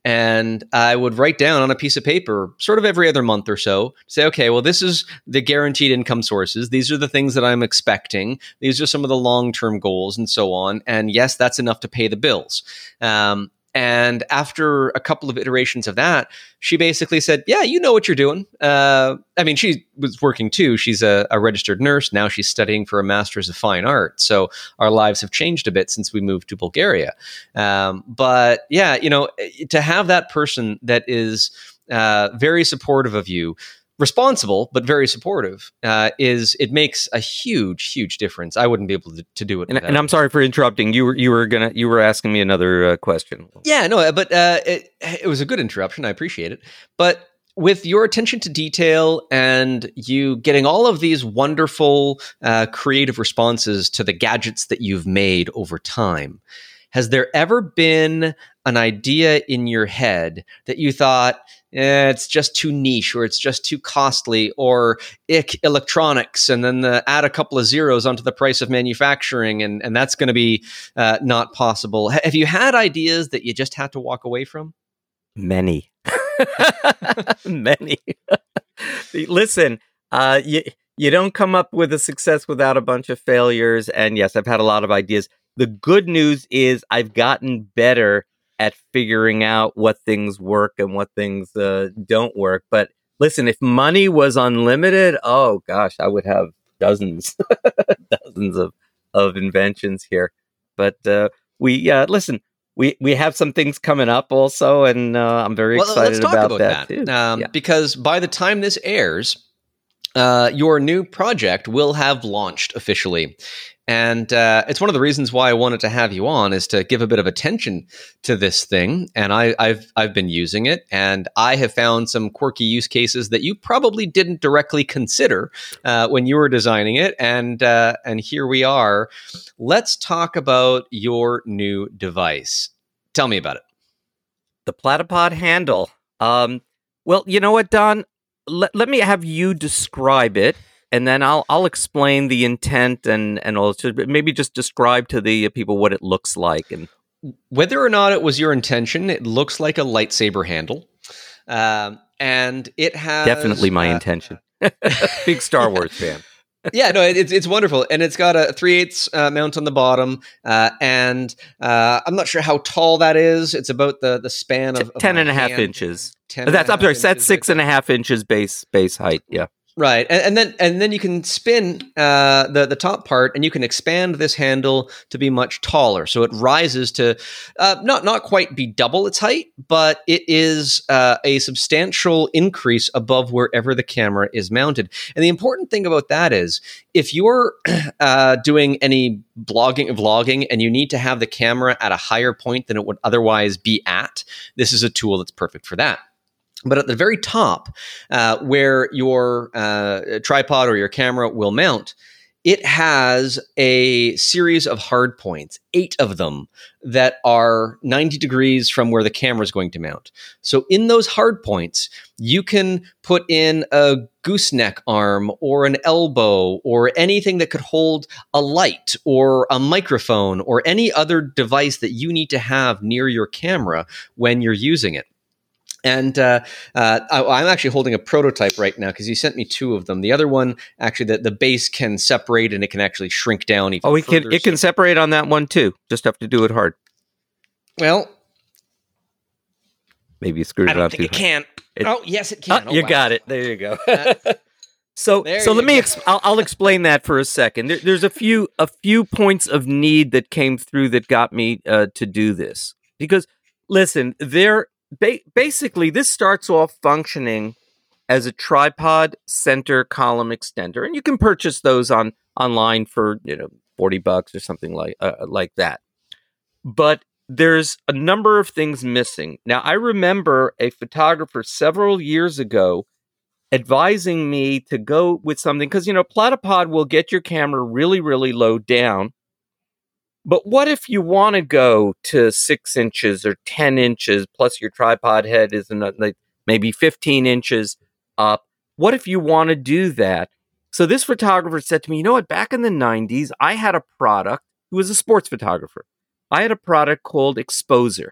And I would write down on a piece of paper, sort of every other month or so, say, okay, well, this is the guaranteed income sources. These are the things that I'm expecting. These are some of the long-term goals and so on. And yes, that's enough to pay the bills. Um, and after a couple of iterations of that, she basically said, yeah, you know what you're doing. Uh, I mean, she was working too. She's a, a registered nurse. Now she's studying for a master's of fine art. So our lives have changed a bit since we moved to Bulgaria. Um, but yeah, you know, to have that person that is uh, very supportive of you, responsible, but very supportive, uh, is it makes a huge, huge difference. I wouldn't be able to, to do it. And, and I'm sorry for interrupting. You were, you were gonna, you were asking me another uh, question. Yeah, no, but uh, it, it was a good interruption. I appreciate it. But with your attention to detail and you getting all of these wonderful uh, creative responses to the gadgets that you've made over time, has there ever been an idea in your head that you thought, eh, it's just too niche, or it's just too costly, or ick electronics, and then the, add a couple of zeros onto the price of manufacturing, and, and that's going to be uh, not possible? Have you had ideas that you just had to walk away from? Many. Many. Listen, uh, you, you don't come up with a success without a bunch of failures, and yes, I've had a lot of ideas. The good news is I've gotten better at figuring out what things work and what things uh, don't work. But listen, if money was unlimited, oh gosh, I would have dozens, dozens of, of inventions here. But uh, we, yeah, uh, listen, we, we have some things coming up also, and uh, I'm very well, excited let's talk about, about that, that. Too. Um, yeah. Because by the time this airs, uh, your new project will have launched officially. And uh, it's one of the reasons why I wanted to have you on, is to give a bit of attention to this thing. And I, I've I've been using it, and I have found some quirky use cases that you probably didn't directly consider uh, when you were designing it. And uh, and here we are. Let's talk about your new device. Tell me about it. The Platypod handle. Um, well, you know what, Don? Let, let me have you describe it. And then I'll I'll explain the intent and and also maybe just describe to the people what it looks like, and whether or not it was your intention. It looks like a lightsaber handle, um, and it has definitely my uh, intention. Big Star Wars fan. Yeah, no, it's it's wonderful, and it's got a three eighths uh, mount on the bottom, uh, and uh, I'm not sure how tall that is. It's about the, the span of, of ten and a half hand. inches. Ten. That's I'm sorry, that's six and a half inches base base height. Yeah. Right, and, and then and then you can spin uh, the the top part, and you can expand this handle to be much taller. So it rises to uh, not not quite be double its height, but it is uh, a substantial increase above wherever the camera is mounted. And the important thing about that is, if you're uh, doing any blogging, vlogging, and you need to have the camera at a higher point than it would otherwise be at, this is a tool that's perfect for that. But at the very top, uh, where your uh, tripod or your camera will mount, it has a series of hard points, eight of them, that are ninety degrees from where the camera is going to mount. So in those hard points, you can put in a gooseneck arm or an elbow or anything that could hold a light or a microphone or any other device that you need to have near your camera when you're using it. And uh, uh, I, I'm actually holding a prototype right now because you sent me two of them. The other one, actually, the, the base can separate and it can actually shrink down even further. Oh, it can, it can separate on that one, too. Just have to do it hard. Well. Maybe you screwed it up too hard. I don't think it can. Oh, yes, it can. Oh, oh, you wow. got it. There you go. So, there so let me. Exp- I'll, I'll explain that for a second. There, there's a few, a few points of need that came through that got me uh, to do this. Because, listen, there... Ba- basically, this starts off functioning as a tripod center column extender, and you can purchase those on online for you know forty bucks or something like uh, like that. But there's a number of things missing. Now, I remember a photographer several years ago advising me to go with something because you know Platypod will get your camera really, really low down. But what if you want to go to six inches or ten inches, plus your tripod head is another, like maybe fifteen inches up? What if you want to do that? So this photographer said to me, you know what, back in the nineties, I had a product, who was a sports photographer. I had a product called Exposer.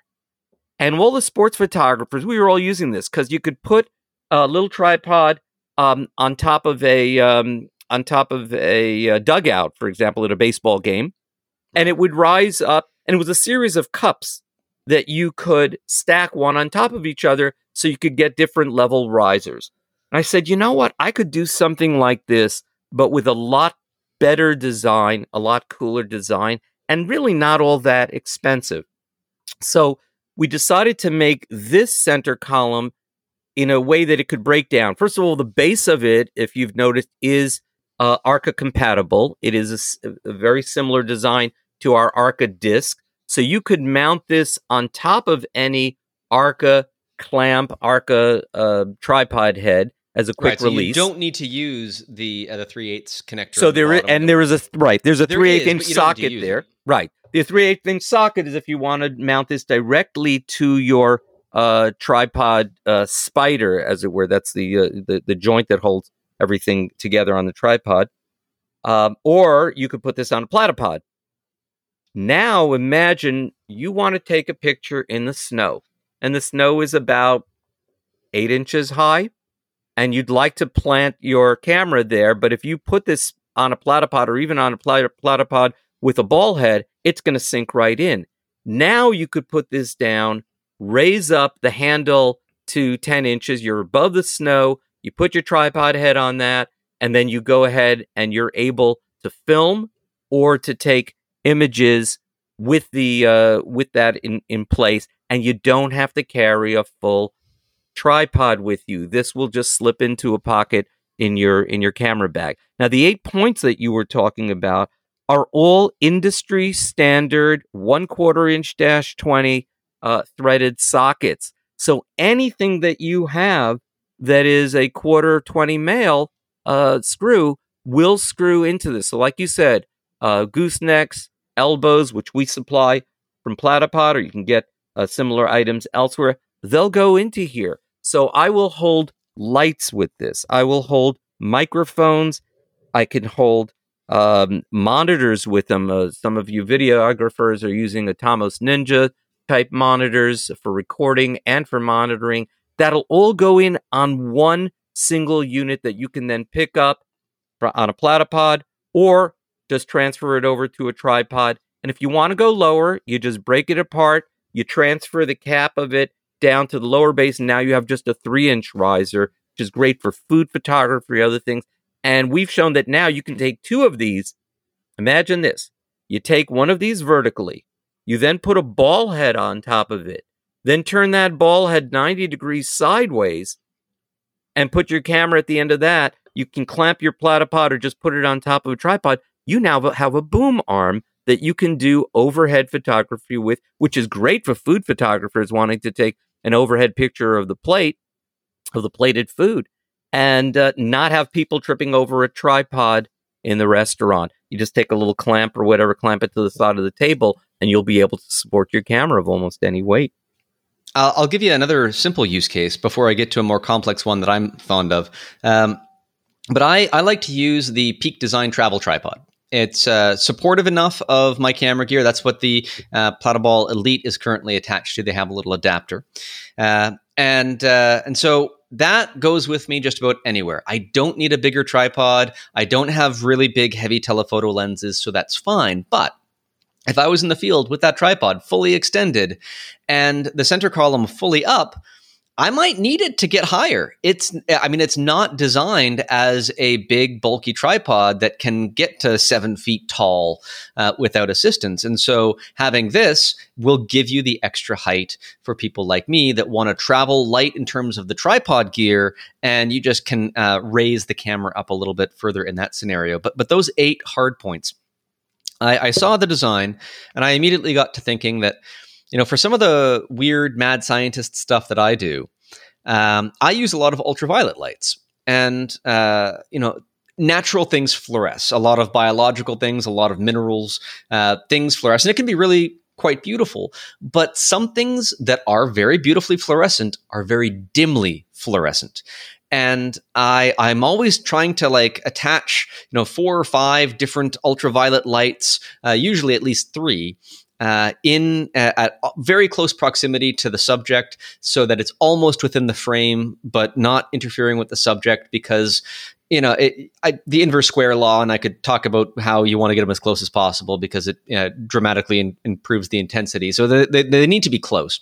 And all the sports photographers, we were all using this because you could put a little tripod um, on top of a um, on top of a uh, dugout, for example, at a baseball game. And it would rise up, and it was a series of cups that you could stack one on top of each other so you could get different level risers. And I said, you know what? I could do something like this, but with a lot better design, a lot cooler design, and really not all that expensive. So we decided to make this center column in a way that it could break down. First of all, the base of it, if you've noticed, is uh, Arca compatible. It is a, a very similar design to our Arca disc. So you could mount this on top of any Arca clamp, Arca uh, tripod head as a quick right, so release. You don't need to use the uh, the three eighths connector. So there the is, and there is a right. There's a there three eighths inch socket there. It. Right. The three eighths inch socket is if you want to mount this directly to your uh, tripod uh, spider, as it were. That's the, uh, the the joint that holds everything together on the tripod. Um, or you could put this on a platypod. Now imagine you want to take a picture in the snow, and the snow is about eight inches high, and you'd like to plant your camera there. But if you put this on a platypod or even on a platypod with a ball head, it's going to sink right in. Now you could put this down, raise up the handle to ten inches. You're above the snow. You put your tripod head on that, and then you go ahead and you're able to film or to take images with the uh, with that in, in place. And you don't have to carry a full tripod with you. This will just slip into a pocket in your in your camera bag. Now, the eight points that you were talking about are all industry standard one quarter inch dash twenty uh, threaded sockets. So anything that you have that is a quarter twenty male uh, screw will screw into this. So, like you said, uh, goosenecks, elbows, which we supply from Platypod, or you can get uh, similar items elsewhere. They'll go into here. So I will hold lights with this. I will hold microphones. I can hold um, monitors with them. Uh, some of you videographers are using Atomos Ninja type monitors for recording and for monitoring. That'll all go in on one single unit that you can then pick up for, on a Platypod, or just transfer it over to a tripod. And if you want to go lower, you just break it apart. You transfer the cap of it down to the lower base, and now you have just a three-inch riser, which is great for food photography, other things. And we've shown that now you can take two of these. Imagine this. You take one of these vertically. You then put a ball head on top of it. Then turn that ball head ninety degrees sideways and put your camera at the end of that. You can clamp your Platypod or just put it on top of a tripod. You now have a boom arm that you can do overhead photography with, which is great for food photographers wanting to take an overhead picture of the plate, of the plated food, and uh, not have people tripping over a tripod in the restaurant. You just take a little clamp or whatever, clamp it to the side of the table, and you'll be able to support your camera of almost any weight. Uh, I'll give you another simple use case before I get to a more complex one that I'm fond of. Um, but I, I like to use the Peak Design Travel Tripod. It's uh, supportive enough of my camera gear. That's what the uh, Platypod Elite is currently attached to. They have a little adapter. Uh, and uh, and so that goes with me just about anywhere. I don't need a bigger tripod. I don't have really big, heavy telephoto lenses, so that's fine. But if I was in the field with that tripod fully extended and the center column fully up, I might need it to get higher. It's, I mean, it's not designed as a big, bulky tripod that can get to seven feet tall uh, without assistance. And so having this will give you the extra height for people like me that want to travel light in terms of the tripod gear, and you just can uh, raise the camera up a little bit further in that scenario. But but those eight hard points, I, I saw the design, and I immediately got to thinking that, you know, for some of the weird mad scientist stuff that I do, um, I use a lot of ultraviolet lights, and, uh, you know, natural things fluoresce, a lot of biological things, a lot of minerals, uh, things fluoresce, and it can be really quite beautiful. But some things that are very beautifully fluorescent are very dimly fluorescent. And I, I'm always trying to like attach, you know, four or five different ultraviolet lights, uh, usually at least three, Uh, in uh, at very close proximity to the subject, so that it's almost within the frame, but not interfering with the subject. Because you know it, I, the inverse square law, and I could talk about how you want to get them as close as possible because it uh, dramatically in, improves the intensity. So they, they, they need to be close.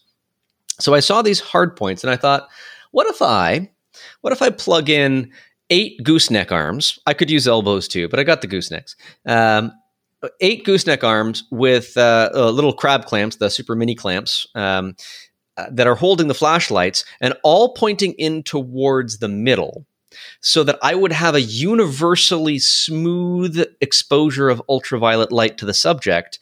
So I saw these hard points, and I thought, what if I, what if I plug in eight gooseneck arms? I could use elbows too, but I got the goosenecks. Um, Eight gooseneck arms with uh, uh, little crab clamps, the super mini clamps, um, uh, that are holding the flashlights and all pointing in towards the middle, so that I would have a universally smooth exposure of ultraviolet light to the subject.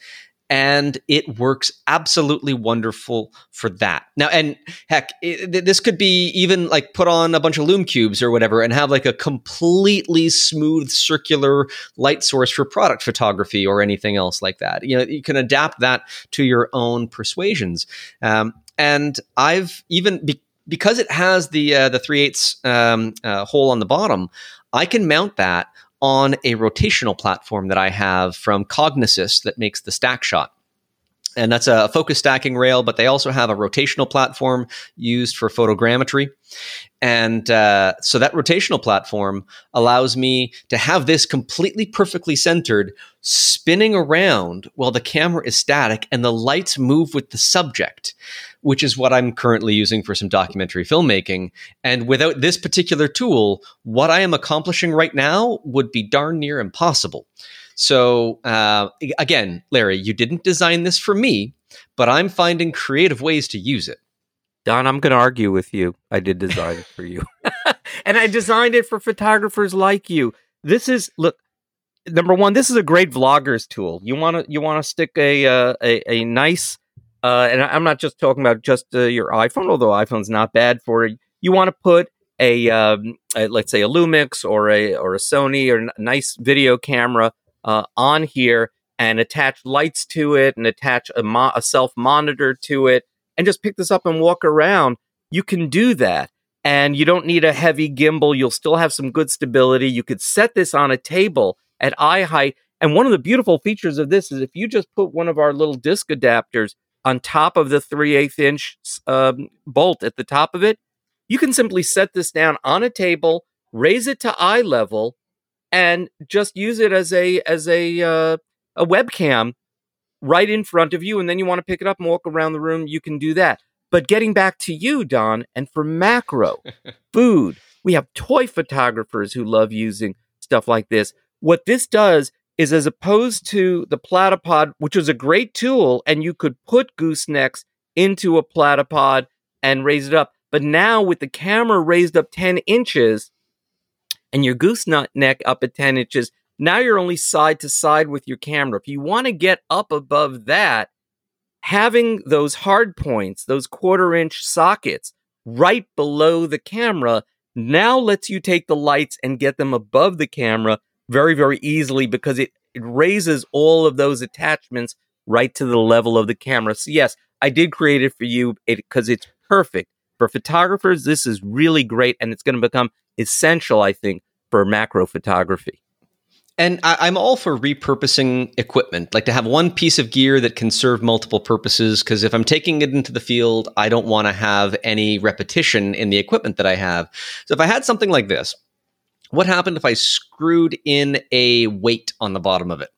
And it works absolutely wonderful for that. Now, and heck, it, this could be even like put on a bunch of lume cubes or whatever and have like a completely smooth circular light source for product photography or anything else like that. You know, you can adapt that to your own persuasions. Um, and I've even, be- because it has the uh, the three-eighths um, uh, hole on the bottom, I can mount that on a rotational platform that I have from Cognisys that makes the Stackshot. And that's a focus stacking rail, but they also have a rotational platform used for photogrammetry. And uh, so that rotational platform allows me to have this completely perfectly centered, spinning around while the camera is static and the lights move with the subject, which is what I'm currently using for some documentary filmmaking. And without this particular tool, what I am accomplishing right now would be darn near impossible. So uh, again, Larry, you didn't design this for me, but I'm finding creative ways to use it. Don, I'm going to argue with you. I did design it for you. And I designed it for photographers like you. This is, look, number one, this is a great vlogger's tool. You want to you want to stick a, uh, a a nice, uh, and I'm not just talking about just uh, your iPhone, although iPhone's not bad for it. You want to put a, um, a, let's say, a Lumix or a, or a Sony or a nice video camera Uh, on here and attach lights to it and attach a, mo- a self-monitor to it and just pick this up and walk around. You can do that. And you don't need a heavy gimbal. You'll still have some good stability. You could set this on a table at eye height. And one of the beautiful features of this is if you just put one of our little disc adapters on top of the three eighths inch um, bolt at the top of it, you can simply set this down on a table, raise it to eye level, and just use it as a as a uh, a webcam right in front of you. And then you want to pick it up and walk around the room. You can do that. But getting back to you, Don, and for macro, food, we have toy photographers who love using stuff like this. What this does is, as opposed to the Platypod, which was a great tool, and you could put goosenecks into a Platypod and raise it up. But now with the camera raised up ten inches, and your gooseneck up at ten inches, now you're only side to side with your camera. If you want to get up above that, having those hard points, those quarter inch sockets right below the camera, now lets you take the lights and get them above the camera very, very easily because it, it raises all of those attachments right to the level of the camera. So yes, I did create it for you because it's perfect. For photographers, this is really great, and it's going to become essential, I think, for macro photography. And I, I'm all for repurposing equipment, like to have one piece of gear that can serve multiple purposes, because if I'm taking it into the field, I don't want to have any repetition in the equipment that I have. So if I had something like this, what happened if I screwed in a weight on the bottom of it?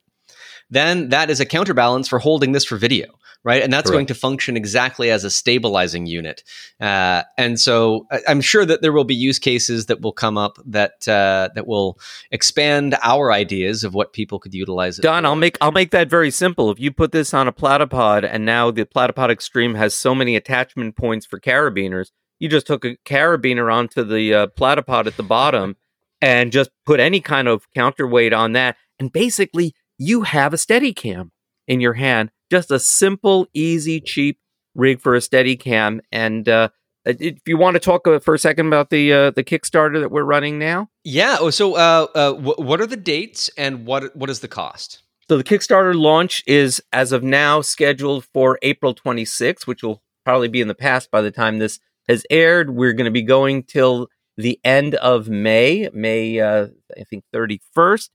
Then that is a counterbalance for holding this for video, right? And that's Correct. Going to function exactly as a stabilizing unit. Uh, and so I'm sure that there will be use cases that will come up that uh, that will expand our ideas of what people could utilize. Don, I'll make I'll make that very simple. If you put this on a platypod, and now the Platypod Extreme has so many attachment points for carabiners, you just took a carabiner onto the uh, platypod at the bottom and just put any kind of counterweight on that, and basically you have a Steadicam in your hand. Just a simple, easy, cheap rig for a Steadicam. And uh, if you want to talk for a second about the uh, the Kickstarter that we're running now. Yeah. Oh, so uh, uh, w- what are the dates and what what is the cost? So the Kickstarter launch is, as of now, scheduled for April twenty-sixth, which will probably be in the past by the time this has aired. We're going to be going till the end of May, May, uh, I think, thirty-first.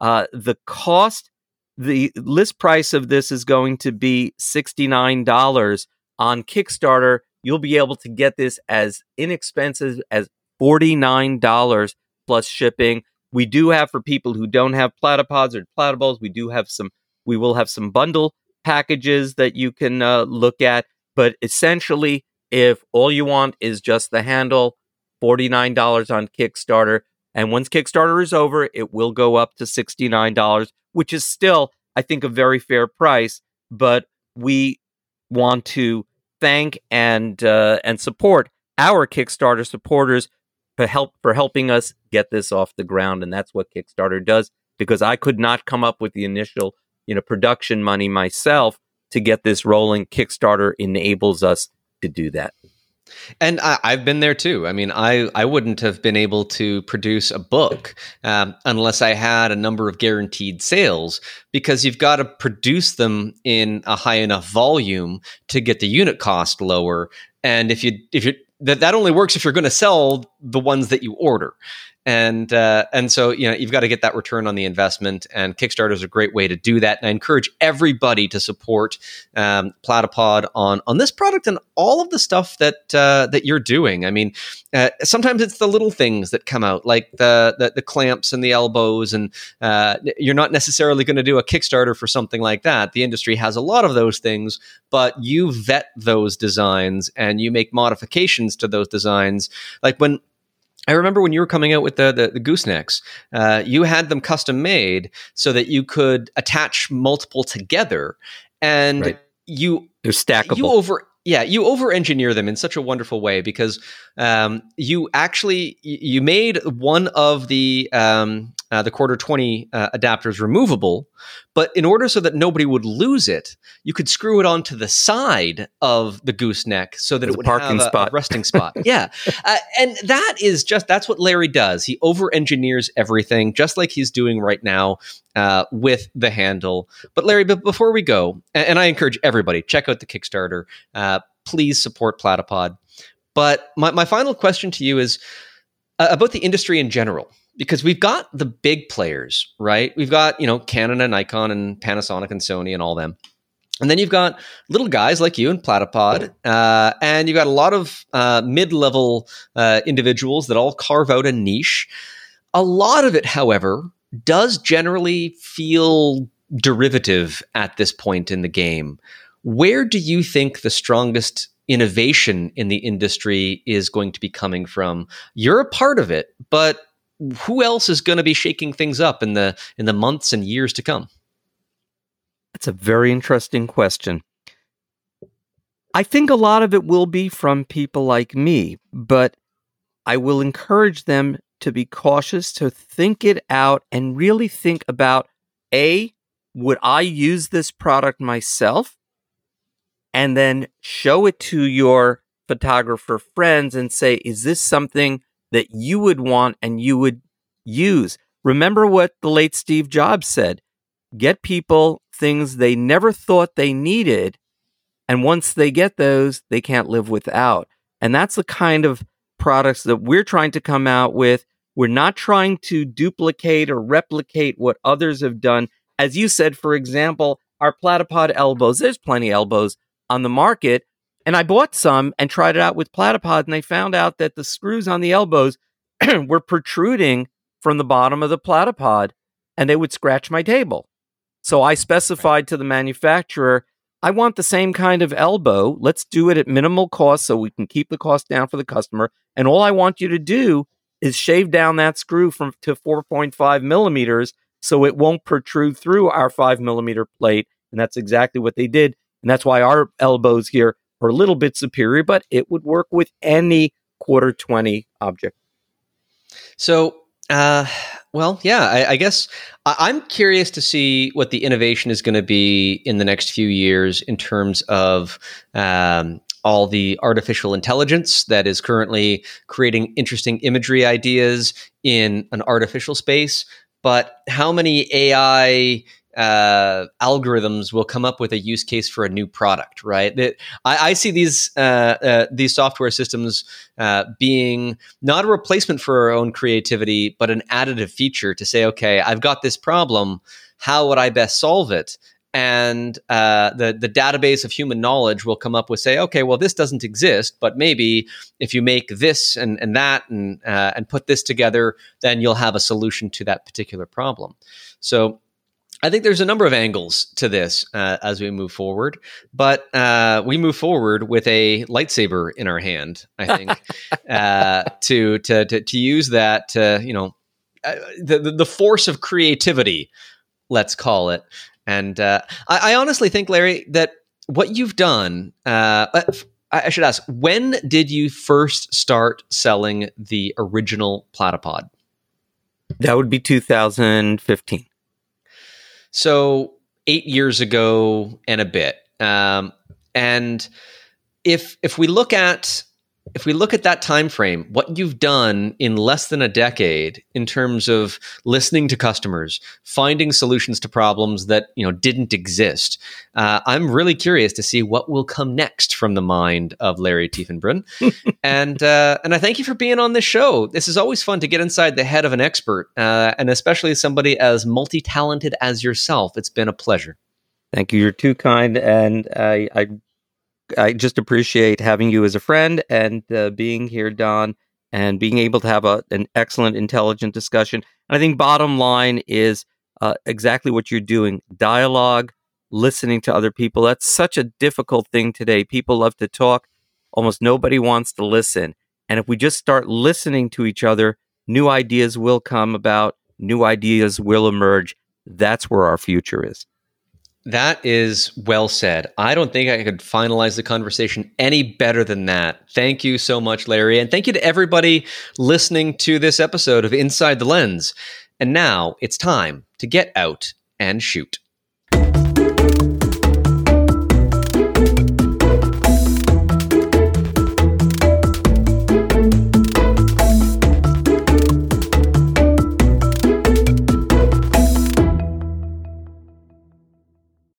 Uh, the cost, the list price of this is going to be sixty-nine dollars. On Kickstarter, you'll be able to get this as inexpensive as forty-nine dollars plus shipping. We do have, for people who don't have platypods or platyballs, we do have some, we will have some bundle packages that you can uh, look at. But essentially, if all you want is just the handle, forty-nine dollars on Kickstarter. And once Kickstarter is over, it will go up to sixty-nine dollars, which is still, I think, a very fair price. But we want to thank and uh, and support our Kickstarter supporters for help for helping us get this off the ground. And that's what Kickstarter does, because I could not come up with the initial, you know, production money myself to get this rolling. Kickstarter enables us to do that. And I, I've been there too. I mean, I, I wouldn't have been able to produce a book um, unless I had a number of guaranteed sales, because you've got to produce them in a high enough volume to get the unit cost lower. And if you if you that that only works if you're going to sell the ones that you order. And uh, and so, you know, you've got to get that return on the investment, and Kickstarter is a great way to do that. And I encourage everybody to support um, Platypod on on this product and all of the stuff that uh, that you're doing. I mean, uh, sometimes it's the little things that come out, like the the, the clamps and the elbows, and uh, you're not necessarily going to do a Kickstarter for something like that. The industry has a lot of those things, but you vet those designs and you make modifications to those designs, like when. I remember when you were coming out with the the, the goosenecks, uh, you had them custom made so that you could attach multiple together, and right. you they're stackable. You over yeah you over engineer them in such a wonderful way, because um, you actually you made one of the um, uh, the quarter twenty uh, adapters removable, but in order so that nobody would lose it, you could screw it onto the side of the gooseneck so that There's it would a parking have a, spot. a resting spot. Yeah. Uh, and that is just, that's what Larry does. He over-engineers everything, just like he's doing right now uh, with the handle. But Larry, but before we go, and, and I encourage everybody, check out the Kickstarter. Uh, please support Platypod. But my, my final question to you is uh, about the industry in general. Because we've got the big players, right? We've got, you know, Canon and Nikon and Panasonic and Sony and all them. And then you've got little guys like you and Platypod. Uh, and you've got a lot of uh, mid-level uh, individuals that all carve out a niche. A lot of it, however, does generally feel derivative at this point in the game. Where do you think the strongest innovation in the industry is going to be coming from? You're a part of it, but who else is going to be shaking things up in the in the months and years to come? That's a very interesting question. I think a lot of it will be from people like me, but I will encourage them to be cautious, to think it out, and really think about, A, would I use this product myself? And then show it to your photographer friends and say, is this something that you would want and you would use? Remember what the late Steve Jobs said, get people things they never thought they needed, and once they get those, they can't live without. And that's the kind of products that we're trying to come out with. We're not trying to duplicate or replicate what others have done. As you said, for example, our Platypod elbows, there's plenty of elbows on the market. And I bought some and tried it out with Platypod, and I found out that the screws on the elbows were protruding from the bottom of the Platypod, and they would scratch my table. So I specified to the manufacturer, I want the same kind of elbow. Let's do it at minimal cost so we can keep the cost down for the customer. And all I want you to do is shave down that screw from to four point five millimeters so it won't protrude through our five millimeter plate. And that's exactly what they did. And that's why our elbows here or a little bit superior, but it would work with any quarter twenty object. So, uh, well, yeah, I, I guess I, I'm curious to see what the innovation is going to be in the next few years in terms of um, all the artificial intelligence that is currently creating interesting imagery ideas in an artificial space. But how many A I Uh, algorithms will come up with a use case for a new product, right? That I, I see these uh, uh, these software systems uh, being not a replacement for our own creativity, but an additive feature to say, okay, I've got this problem. How would I best solve it? And uh, the the database of human knowledge will come up with, say, okay, well, this doesn't exist, but maybe if you make this and, and that and uh, and put this together, then you'll have a solution to that particular problem. So I think there's a number of angles to this uh, as we move forward, but uh, we move forward with a lightsaber in our hand, I think, uh, to, to to to use that, to, you know, uh, the the force of creativity, let's call it. And uh, I, I honestly think, Larry, that what you've done, uh, I should ask, when did you first start selling the original Platypod? That would be two thousand fifteen. So eight years ago and a bit. Um, and if if we look at if we look at that time frame, what you've done in less than a decade in terms of listening to customers, finding solutions to problems that, you know, didn't exist, uh, I'm really curious to see what will come next from the mind of Larry Tiefenbrunn. and uh, and I thank you for being on this show. This is always fun to get inside the head of an expert, uh, and especially somebody as multi-talented as yourself. It's been a pleasure. Thank you. You're too kind, and I. I... I just appreciate having you as a friend and uh, being here, Don, and being able to have a, an excellent, intelligent discussion. And I think bottom line is uh, exactly what you're doing. Dialogue, listening to other people. That's such a difficult thing today. People love to talk. Almost nobody wants to listen. And if we just start listening to each other, new ideas will come about. New ideas will emerge. That's where our future is. That is well said. I don't think I could finalize the conversation any better than that. Thank you so much, Larry. And thank you to everybody listening to this episode of Inside the Lens. And now it's time to get out and shoot.